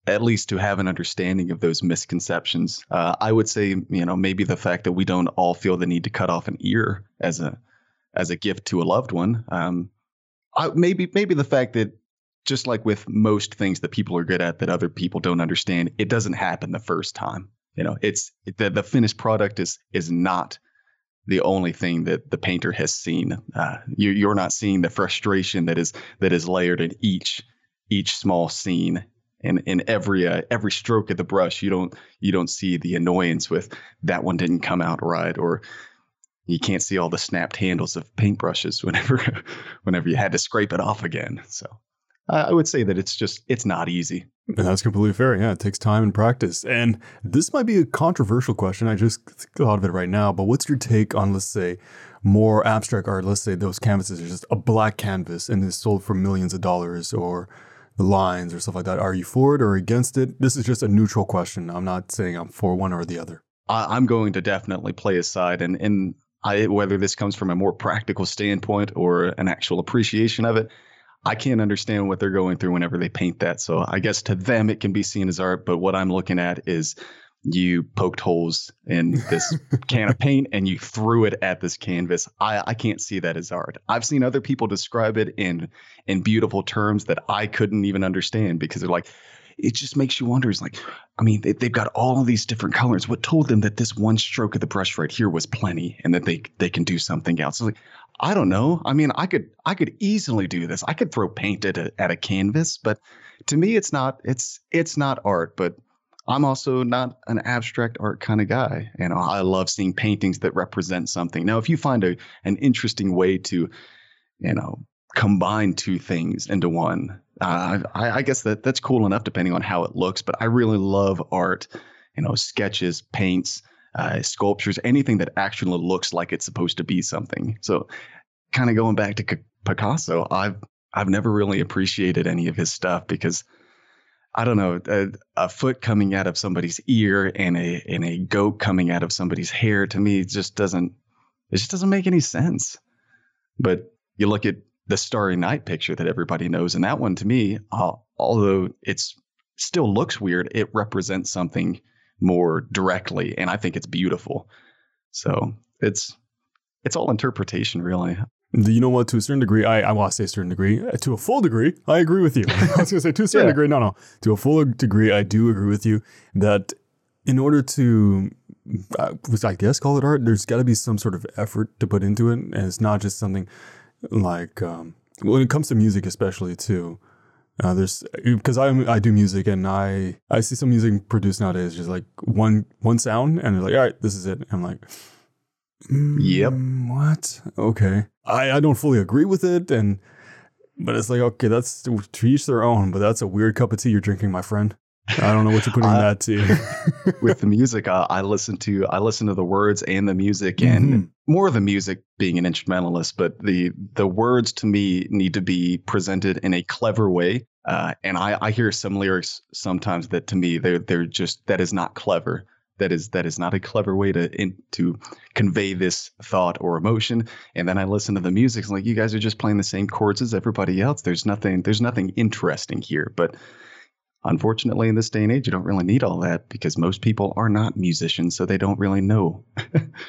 at least to have an understanding of those misconceptions. I would say, you know, maybe the fact that we don't all feel the need to cut off an ear as a gift to a loved one. Maybe the fact that just like with most things that people are good at that other people don't understand, it doesn't happen the first time. You know, it's the finished product is not the only thing that the painter has seen. You're not seeing the frustration that is layered in each small scene, and in every stroke of the brush, you don't see the annoyance with that one didn't come out right, or you can't see all the snapped handles of paintbrushes whenever you had to scrape it off again. So I would say that it's not easy. And that's completely fair. Yeah, it takes time and practice. And this might be a controversial question. I just thought of it right now. But what's your take on, let's say, more abstract art? Let's say those canvases are just a black canvas and it's sold for millions of dollars, or the lines or stuff like that. Are you for it or against it? This is just a neutral question. I'm not saying I'm for one or the other. I'm going to definitely play a side. And whether this comes from a more practical standpoint or an actual appreciation of it, I can't understand what they're going through whenever they paint that. So I guess to them it can be seen as art. But what I'm looking at is you poked holes in this can of paint and you threw it at this canvas. I can't see that as art. I've seen other people describe it in beautiful terms that I couldn't even understand, because they're like, it just makes you wonder. It's like, I mean, they've got all of these different colors. What told them that this one stroke of the brush right here was plenty and that they can do something else? It's like, I don't know. I mean, I could easily do this. I could throw paint at a canvas, but to me, it's not art. But I'm also not an abstract art kind of guy, and I love seeing paintings that represent something. Now, if you find an interesting way to, combine two things into one, I guess that's cool enough, depending on how it looks. But I really love art, sketches, paints, sculptures, anything that actually looks like it's supposed to be something. So kind of going back to Picasso, I've never really appreciated any of his stuff, because I don't know, a foot coming out of somebody's ear and a goat coming out of somebody's hair, to me, it just doesn't make any sense. But you look at the Starry Night picture that everybody knows, and that one, to me, although it's still looks weird, it represents something more directly, and I think it's beautiful. So it's all interpretation, really. You know what? To a certain degree, I want to say a certain degree. To a full degree, I agree with you. I was going to say to a certain degree. No. To a full degree, I do agree with you that in order to, I guess, call it art, there's got to be some sort of effort to put into it. And it's not just something like, when it comes to music especially too, because I do music, and I see some music produced nowadays just like one sound, and they're like, all right, this is it. I'm like, yep. What? Okay. I don't fully agree with it, but it's like, okay, that's to each their own, but that's a weird cup of tea you're drinking, my friend. I don't know what you're putting in that tea. With the music, I listen to the words and the music, and more of the music, being an instrumentalist, but the words to me need to be presented in a clever way. And I hear some lyrics sometimes that, to me, they're just, that is not clever. That is not a clever way to convey this thought or emotion. And then I listen to the music, and like, you guys are just playing the same chords as everybody else. There's nothing interesting here. But unfortunately, in this day and age, you don't really need all that, because most people are not musicians, so they don't really know.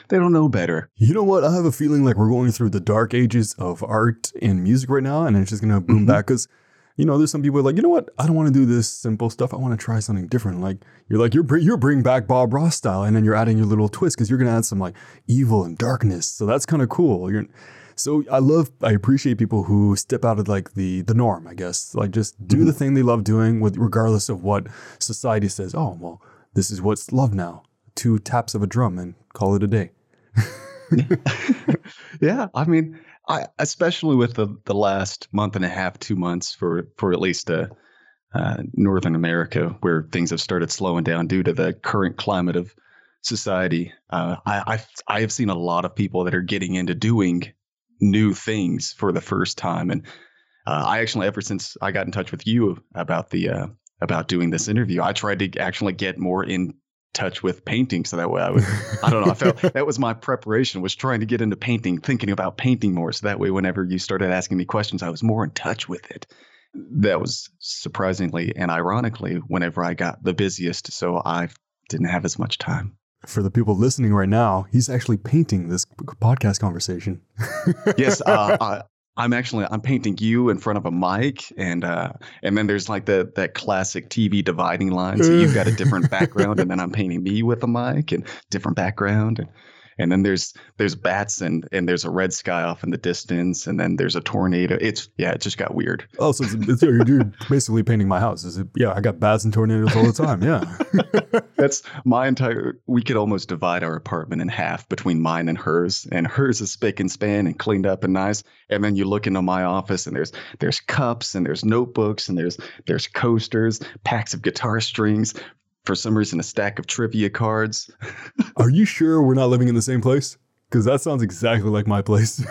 They don't know better. You know what? I have a feeling like we're going through the dark ages of art and music right now, and it's just gonna boom back, because there's some people like, you know what? I don't want to do this simple stuff. I want to try something different. You're bringing back Bob Ross style, and then you're adding your little twist, because you're going to add some like evil and darkness. So that's kind of cool. So I appreciate people who step out of like the norm, I guess. Like, just do the thing they love doing, with regardless of what society says. Oh, well, this is what's loved now. 2 taps of a drum and call it a day. Yeah, I mean, especially with the last month and a half, 2 months for at least Northern America, where things have started slowing down due to the current climate of society. I have seen a lot of people that are getting into doing new things for the first time. And I actually, ever since I got in touch with you about about doing this interview, I tried to actually get more in touch with painting, so that way I felt that was my preparation, was trying to get into painting, thinking about painting more, so that way whenever you started asking me questions, I was more in touch with it. That was surprisingly and ironically whenever I got the busiest, so I didn't have as much time. For the people listening right now, he's actually painting this podcast conversation. Yes, I'm painting you in front of a mic, and then there's like that classic TV dividing line. So you've got a different background, and then I'm painting me with a mic and different background, and And then there's bats and there's a red sky off in the distance. And then there's a tornado. It just got weird. Oh, so you're basically painting my house. I got bats and tornadoes all the time. Yeah. That's my entire, we could almost divide our apartment in half between mine and hers. And hers is spick and span and cleaned up and nice. And then you look into my office and there's cups and there's notebooks and there's coasters, packs of guitar strings, for some reason, a stack of trivia cards. Are you sure we're not living in the same place? Because that sounds exactly like my place.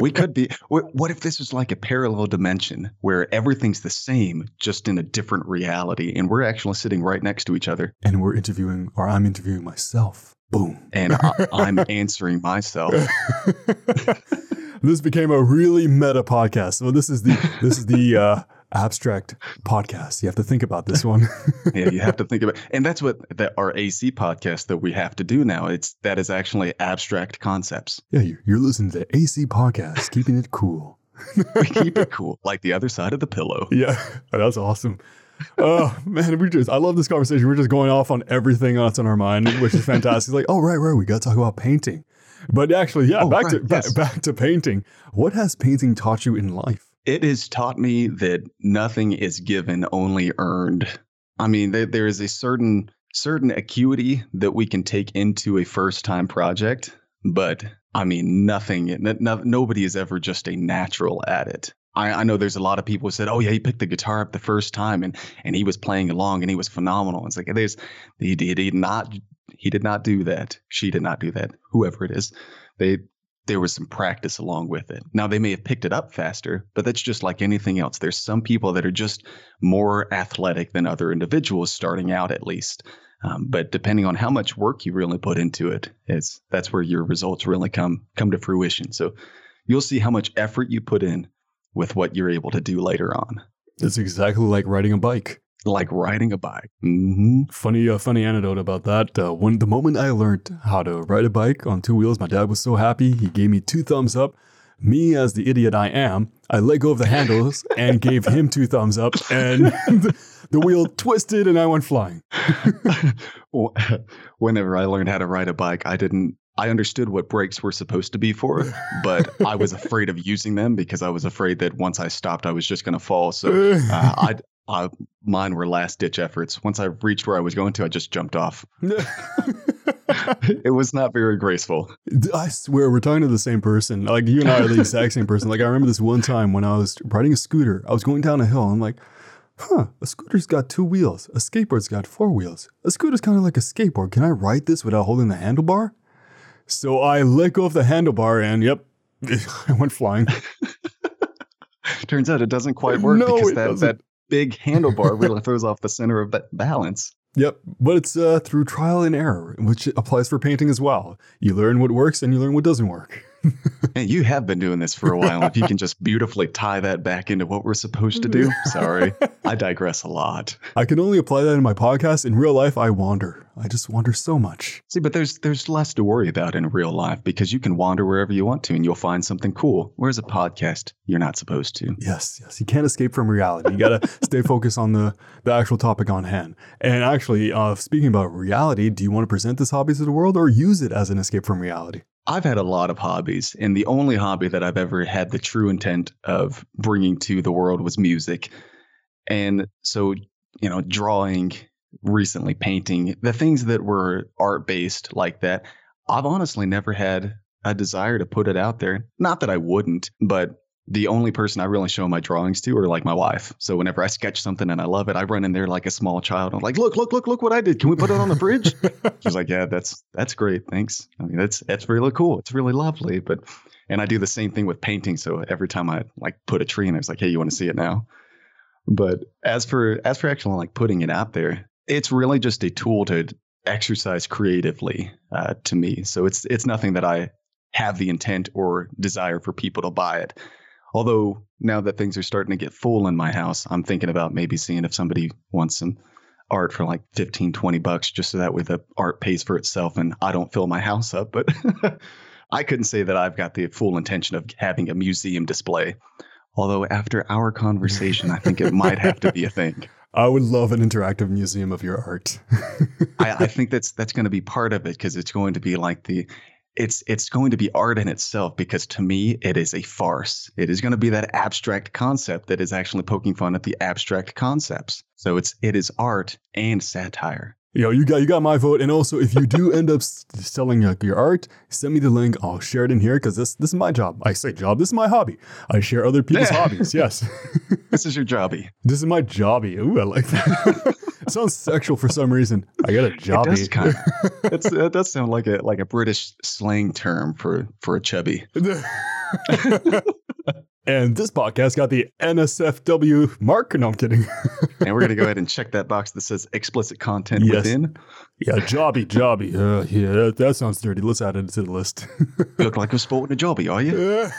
We could be. What if this is like a parallel dimension where everything's the same, just in a different reality? And we're actually sitting right next to each other. And we're interviewing, or I'm interviewing myself. Boom. And I'm answering myself. This became a really meta podcast. So this is the abstract podcast. You have to think about this one. Yeah, you have to think about it. And that's what our AC podcast that we have to do now. That is actually abstract concepts. Yeah, you're listening to AC podcast, keeping it cool. We keep it cool, like the other side of the pillow. Yeah, that's awesome. Oh, man, I love this conversation. We're just going off on everything that's on our mind, which is fantastic. Like, oh, right, we got to talk about painting. But actually, yeah, back to painting. What has painting taught you in life? It has taught me that nothing is given, only earned. I mean, there is a certain acuity that we can take into a first-time project, but I mean, nobody is ever just a natural at it. I know there's a lot of people who said, oh, yeah, he picked the guitar up the first time and he was playing along and he was phenomenal. It's like, he did not do that. She did not do that. Whoever it is, there was some practice along with it. Now, they may have picked it up faster, but that's just like anything else. There's some people that are just more athletic than other individuals, starting out at least. But depending on how much work you really put into it, that's where your results really come to fruition. So you'll see how much effort you put in with what you're able to do later on. It's exactly like riding a bike. Like riding a bike. Mm-hmm. Funny anecdote about that. The moment I learned how to ride a bike on two wheels, my dad was so happy. He gave me two thumbs up. Me, as the idiot I am, I let go of the handles and gave him two thumbs up, and the wheel twisted and I went flying. Whenever I learned how to ride a bike, I understood what brakes were supposed to be for, but I was afraid of using them because I was afraid that once I stopped, I was just going to fall. So mine were last-ditch efforts. Once I reached where I was going to, I just jumped off. It was not very graceful. I swear, we're talking to the same person. Like, you and I are the exact same person. Like, I remember this one time when I was riding a scooter. I was going down a hill. And I'm like, a scooter's got two wheels. A skateboard's got four wheels. A scooter's kind of like a skateboard. Can I ride this without holding the handlebar? So I let go of the handlebar, and yep, I went flying. Turns out it doesn't quite work because that big handlebar really throws off the center of that balance. Yep, but it's through trial and error, which applies for painting as well. You learn what works and you learn what doesn't work. And you have been doing this for a while. If you can just beautifully tie that back into what we're supposed to do. Sorry, I digress a lot. I can only apply that in my podcast. In real life, I wander. I just wander so much. See, but there's less to worry about in real life because you can wander wherever you want to and you'll find something cool. Whereas a podcast, you're not supposed to. Yes. You can't escape from reality. You got to stay focused on the actual topic on hand. And actually, speaking about reality, do you want to present this hobby to the world or use it as an escape from reality? I've had a lot of hobbies, and the only hobby that I've ever had the true intent of bringing to the world was music. And so, drawing, recently painting, the things that were art-based like that, I've honestly never had a desire to put it out there. Not that I wouldn't, but the only person I really show my drawings to are like my wife. So whenever I sketch something and I love it, I run in there like a small child. I'm like, look what I did. Can we put it on the fridge? She's like, yeah, that's great. Thanks. I mean, that's really cool. It's really lovely. And I do the same thing with painting. So every time I like put a tree in, I was like, hey, you want to see it now? But as for actually like putting it out there, it's really just a tool to exercise creatively to me. So it's nothing that I have the intent or desire for people to buy it. Although now that things are starting to get full in my house, I'm thinking about maybe seeing if somebody wants some art for like $15-$20, just so that way the art pays for itself and I don't fill my house up. But I couldn't say that I've got the full intention of having a museum display. Although after our conversation, I think it might have to be a thing. I would love an interactive museum of your art. I think that's going to be part of it because it's going to be like the it's going to be art in itself, because to me, it is a farce. It is going to be that abstract concept that is actually poking fun at the abstract concepts. So it is art and satire. Yo, you got my vote. And also, if you do end up selling your art, send me the link. I'll share it in here, because this is my job. I say job. This is my hobby. I share other people's hobbies. Yes. This is your jobby. This is my jobby. Ooh, I like that. It sounds sexual for some reason. I got a jobby. It does, kind of. It does sound like a British slang term for a chubby. And this podcast got the NSFW mark. No, I'm kidding. And we're going to go ahead and check that box that says explicit content within. Yeah, jobby. Yeah, that sounds dirty. Let's add it to the list. You look like you're sporting a jobby, are you?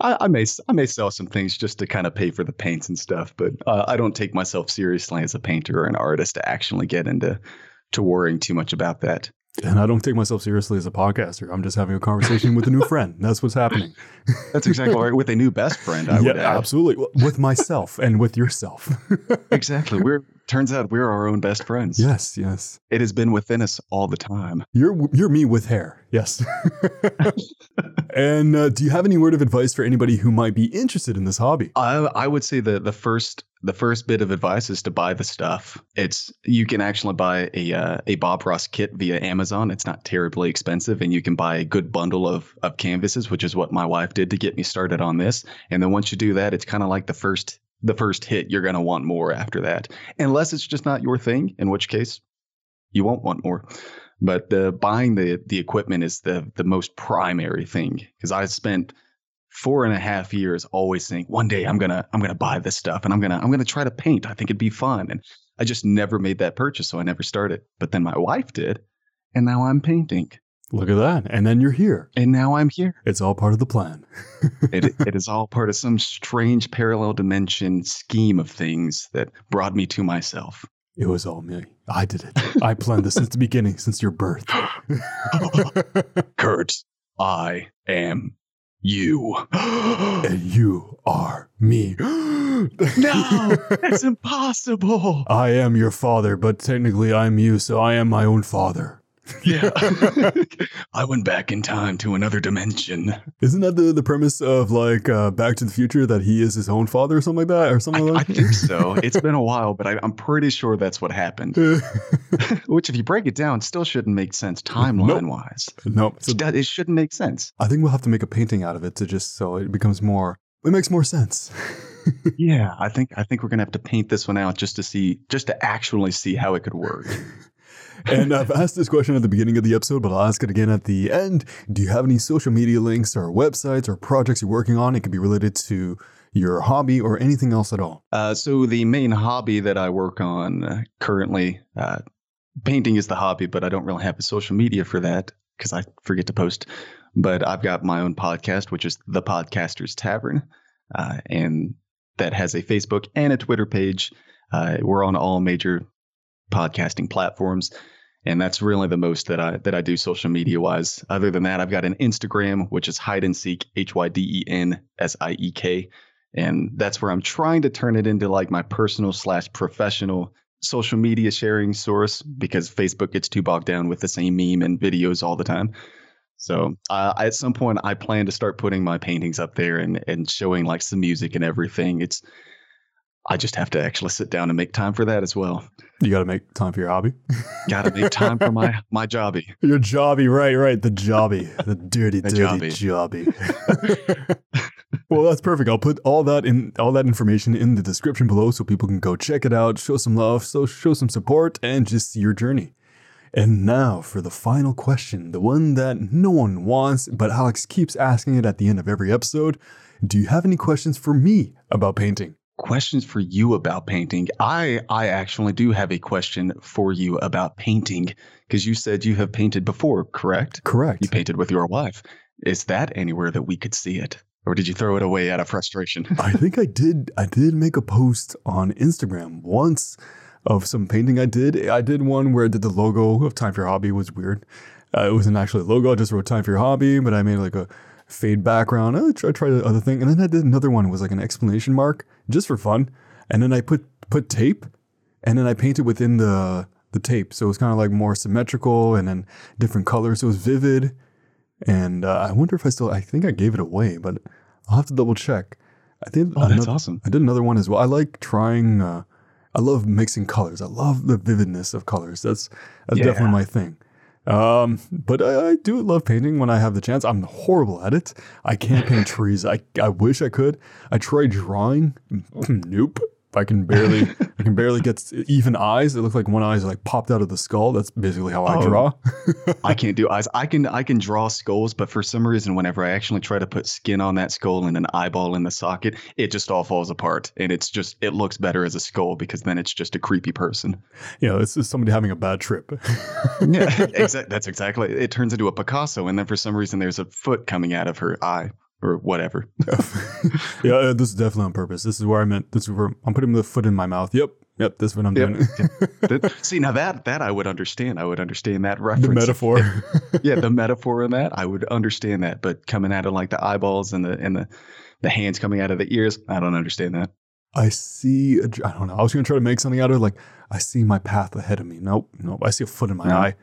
I may sell some things just to kind of pay for the paints and stuff, but I don't take myself seriously as a painter or an artist to actually get into worrying too much about that. And I don't take myself seriously as a podcaster. I'm just having a conversation with a new friend. That's what's happening. That's exactly right. With a new best friend, I would add. Absolutely. With myself and with yourself. Exactly. Turns out we're our own best friends. Yes, yes. It has been within us all the time. You're me with hair. Yes. And do you have any word of advice for anybody who might be interested in this hobby? I would say that the first bit of advice is to buy the stuff. You can actually buy a Bob Ross kit via Amazon. It's not terribly expensive, and you can buy a good bundle of canvases, which is what my wife did to get me started on this. And then once you do that, it's kind of like the first hit. You're going to want more after that, unless it's just not your thing, in which case you won't want more. But buying the equipment is the most primary thing, because I spent 4.5 years always saying, one day I'm going to buy this stuff, and I'm going to try to paint. I think it'd be fun. And I just never made that purchase. So I never started. But then my wife did. And now I'm painting. Look at that. And then you're here. And now I'm here. It's all part of the plan. It is all part of some strange parallel dimension scheme of things that brought me to myself. It was all me. I did it. I planned this since the beginning, since your birth. Kurt, I am you. And you are me. No, that's impossible. I am your father, but technically I'm you, so I am my own father. Yeah. I went back in time to another dimension. Isn't that the premise of like Back to the Future, that he is his own father or something like that? Or something like that? I think so. It's been a while, but I'm pretty sure that's what happened. Which, if you break it down, still shouldn't make sense timeline-wise. Nope. It shouldn't make sense. I think we'll have to make a painting out of it so it becomes more... It makes more sense. Yeah, I think we're going to have to paint this one out just to actually see how it could work. And I've asked this question at the beginning of the episode, but I'll ask it again at the end. Do you have any social media links or websites or projects you're working on? It could be related to your hobby or anything else at all. So the main hobby that I work on currently, painting is the hobby, but I don't really have a social media for that because I forget to post. But I've got my own podcast, which is The Podcaster's Tavern. And that has a Facebook and a Twitter page. We're on all major podcasting platforms, and that's really the most that I do social media wise. Other than that, I've got an Instagram, which is Hyden Siek, HYDENSIEK, and that's where I'm trying to turn it into like my personal / professional social media sharing source, because Facebook gets too bogged down with the same meme and videos all the time. So at some point, I plan to start putting my paintings up there and showing like some music and everything. I just have to actually sit down and make time for that as well. You got to make time for your hobby. Got to make time for my jobby. Your jobby, right. The jobby. The dirty jobby. Well, that's perfect. I'll put all that information in the description below so people can go check it out, show some love, so show some support, and just see your journey. And now for the final question, the one that no one wants, but Alex keeps asking it at the end of every episode. Do you have any questions for me about painting? Questions for you about painting. I actually do have a question for you about painting, because you said you have painted before, correct? Correct. You painted with your wife. Is that anywhere that we could see it? Or did you throw it away out of frustration? I think I did. I did make a post on Instagram once of some painting I did. I did one where I did the logo of Time for Your Hobby. It was weird. It wasn't actually a logo. I just wrote Time for Your Hobby, but I made like a fade background. I tried the other thing, and then I did another one. It was like an exclamation mark just for fun, and then I put tape, and then I painted within the the tape. So it was kind of like more symmetrical and then different colors. So it was vivid. And I wonder if I think I gave it away, but I'll have to double check. I did. Oh, that's awesome. I did another one as well. I like trying, I love mixing colors. I love the vividness of colors. That's definitely my thing. But I do love painting when I have the chance. I'm horrible at it. I can't paint trees. I wish I could. I tried drawing. Nope. I can barely get even eyes. It looks like one eye's like popped out of the skull. That's basically how I draw. I can't do eyes. I can draw skulls, but for some reason, whenever I actually try to put skin on that skull and an eyeball in the socket, it just all falls apart. And it looks better as a skull because then it's just a creepy person. Yeah, it's just somebody having a bad trip. Yeah, exactly. That's exactly. It turns into a Picasso, and then for some reason, there's a foot coming out of her eye. Or whatever. Yeah, this is definitely on purpose. This is where I meant. This is where I'm putting the foot in my mouth. Yep. That's what I'm doing. See, now that I would understand. I would understand that reference. The metaphor. Yeah, the metaphor in that. I would understand that. But coming out of like the eyeballs and the hands coming out of the ears, I don't understand that. I don't know. I was going to try to make something out of it. Like, I see my path ahead of me. Nope. I see a foot in my eye.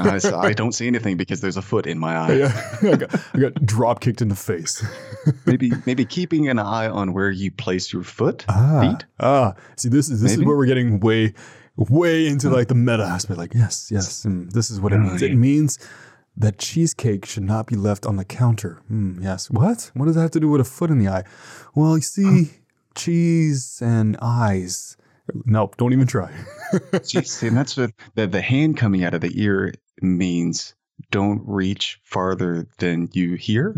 I don't see anything because there's a foot in my eye. Yeah. I got drop kicked in the face. Maybe keeping an eye on where you place your feet. See, this is where we're getting way into like the meta aspect. Like, yes, and this is what it means. It means that cheesecake should not be left on the counter. Yes. What? What does that have to do with a foot in the eye? Well, you see, cheese and eyes. Nope, don't even try. Jeez, and that's what the hand coming out of the ear means. Don't reach farther than you hear.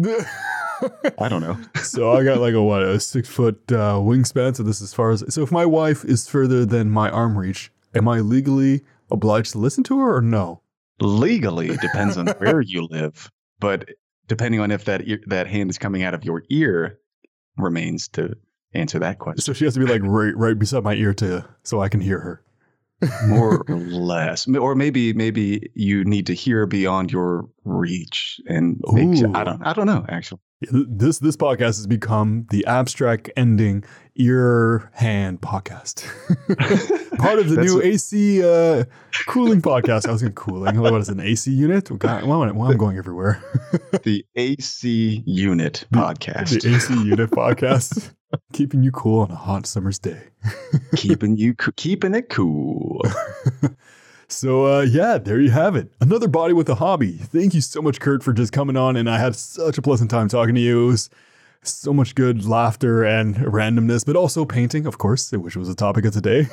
I don't know. So I got like a 6-foot wingspan. So this is as far as. So if my wife is further than my arm reach, am I legally obliged to listen to her or no? Legally depends on where you live, but depending on if that hand is coming out of your ear remains to answer that question. So she has to be like right beside my ear so I can hear her. More or less. Or maybe you need to hear beyond your reach. And I don't know, actually. This podcast has become the abstract ending ear hand podcast. Part of the new AC cooling podcast. I was going cooling. What is it, an AC unit? Well, I'm going everywhere. The AC unit podcast. The AC unit podcast. Keeping you cool on a hot summer's day. Keeping it cool. So, there you have it. Another body with a hobby. Thank you so much, Kurt, for just coming on. And I had such a pleasant time talking to you. It was so much good laughter and randomness, but also painting, of course, which was the topic of today.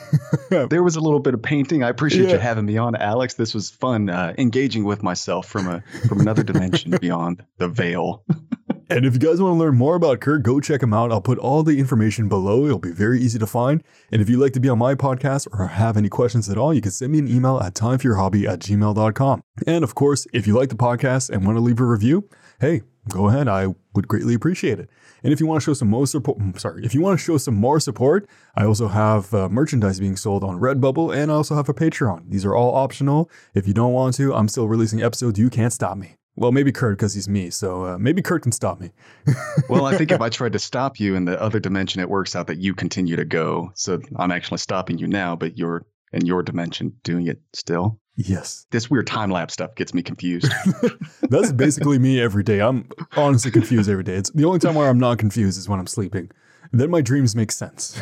There was a little bit of painting. I appreciate you having me on, Alex. This was fun, engaging with myself from another dimension beyond the veil. And if you guys want to learn more about Kurt, go check him out. I'll put all the information below. It'll be very easy to find. And if you'd like to be on my podcast or have any questions at all, you can send me an email at timeforyourhobby@gmail.com. And of course, if you like the podcast and want to leave a review, hey, go ahead. I would greatly appreciate it. And if you want to show some more support, I also have merchandise being sold on Redbubble, and I also have a Patreon. These are all optional. If you don't want to, I'm still releasing episodes. You can't stop me. Well, maybe Kurt, because he's me. So maybe Kurt can stop me. Well, I think if I tried to stop you in the other dimension, it works out that you continue to go. So I'm actually stopping you now, but you're in your dimension doing it still. Yes. This weird time-lapse stuff gets me confused. That's basically me every day. I'm honestly confused every day. It's the only time where I'm not confused is when I'm sleeping. Then my dreams make sense.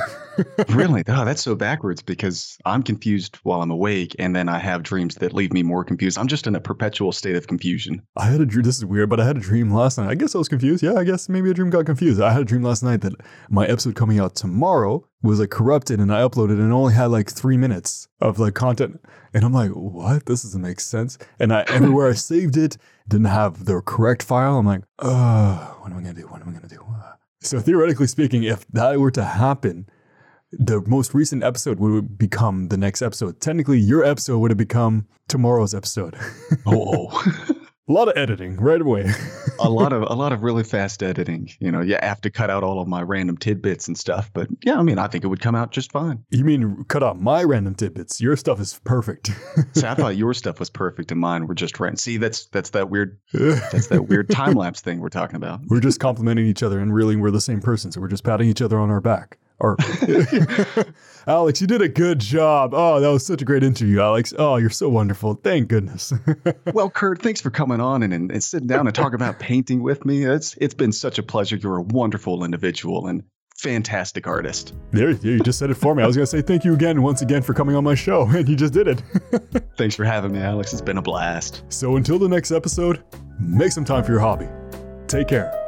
Really? Oh, that's so backwards because I'm confused while I'm awake, and then I have dreams that leave me more confused. I'm just in a perpetual state of confusion. This is weird, but I had a dream last night. I guess I was confused. Yeah, I guess maybe a dream got confused. I had a dream last night that my episode coming out tomorrow was like corrupted, and I uploaded and only had like 3 minutes of like content. And I'm like, what? This doesn't make sense. And everywhere I saved it, didn't have the correct file. I'm like, what am I going to do? So theoretically speaking, if that were to happen, the most recent episode would become the next episode. Technically, your episode would have become tomorrow's episode. Oh. A lot of editing right away. a lot of really fast editing. You know, I have to cut out all of my random tidbits and stuff. But yeah, I mean, I think it would come out just fine. You mean cut out my random tidbits? Your stuff is perfect. See, I thought your stuff was perfect and mine were just random. See, that's that weird time lapse thing we're talking about. We're just complimenting each other and really we're the same person. So we're just patting each other on our back. Or Alex, you did a good job. Oh, that was such a great interview, Alex. Oh, you're so wonderful. Thank goodness. Well, Kurt, thanks for coming on and sitting down and talking about painting with me. It's been such a pleasure. You're a wonderful individual and fantastic artist. There, you just said it for me. I was going to say thank you once again for coming on my show, and you just did it. Thanks for having me, Alex. It's been a blast. So until the next episode, make some time for your hobby. Take care.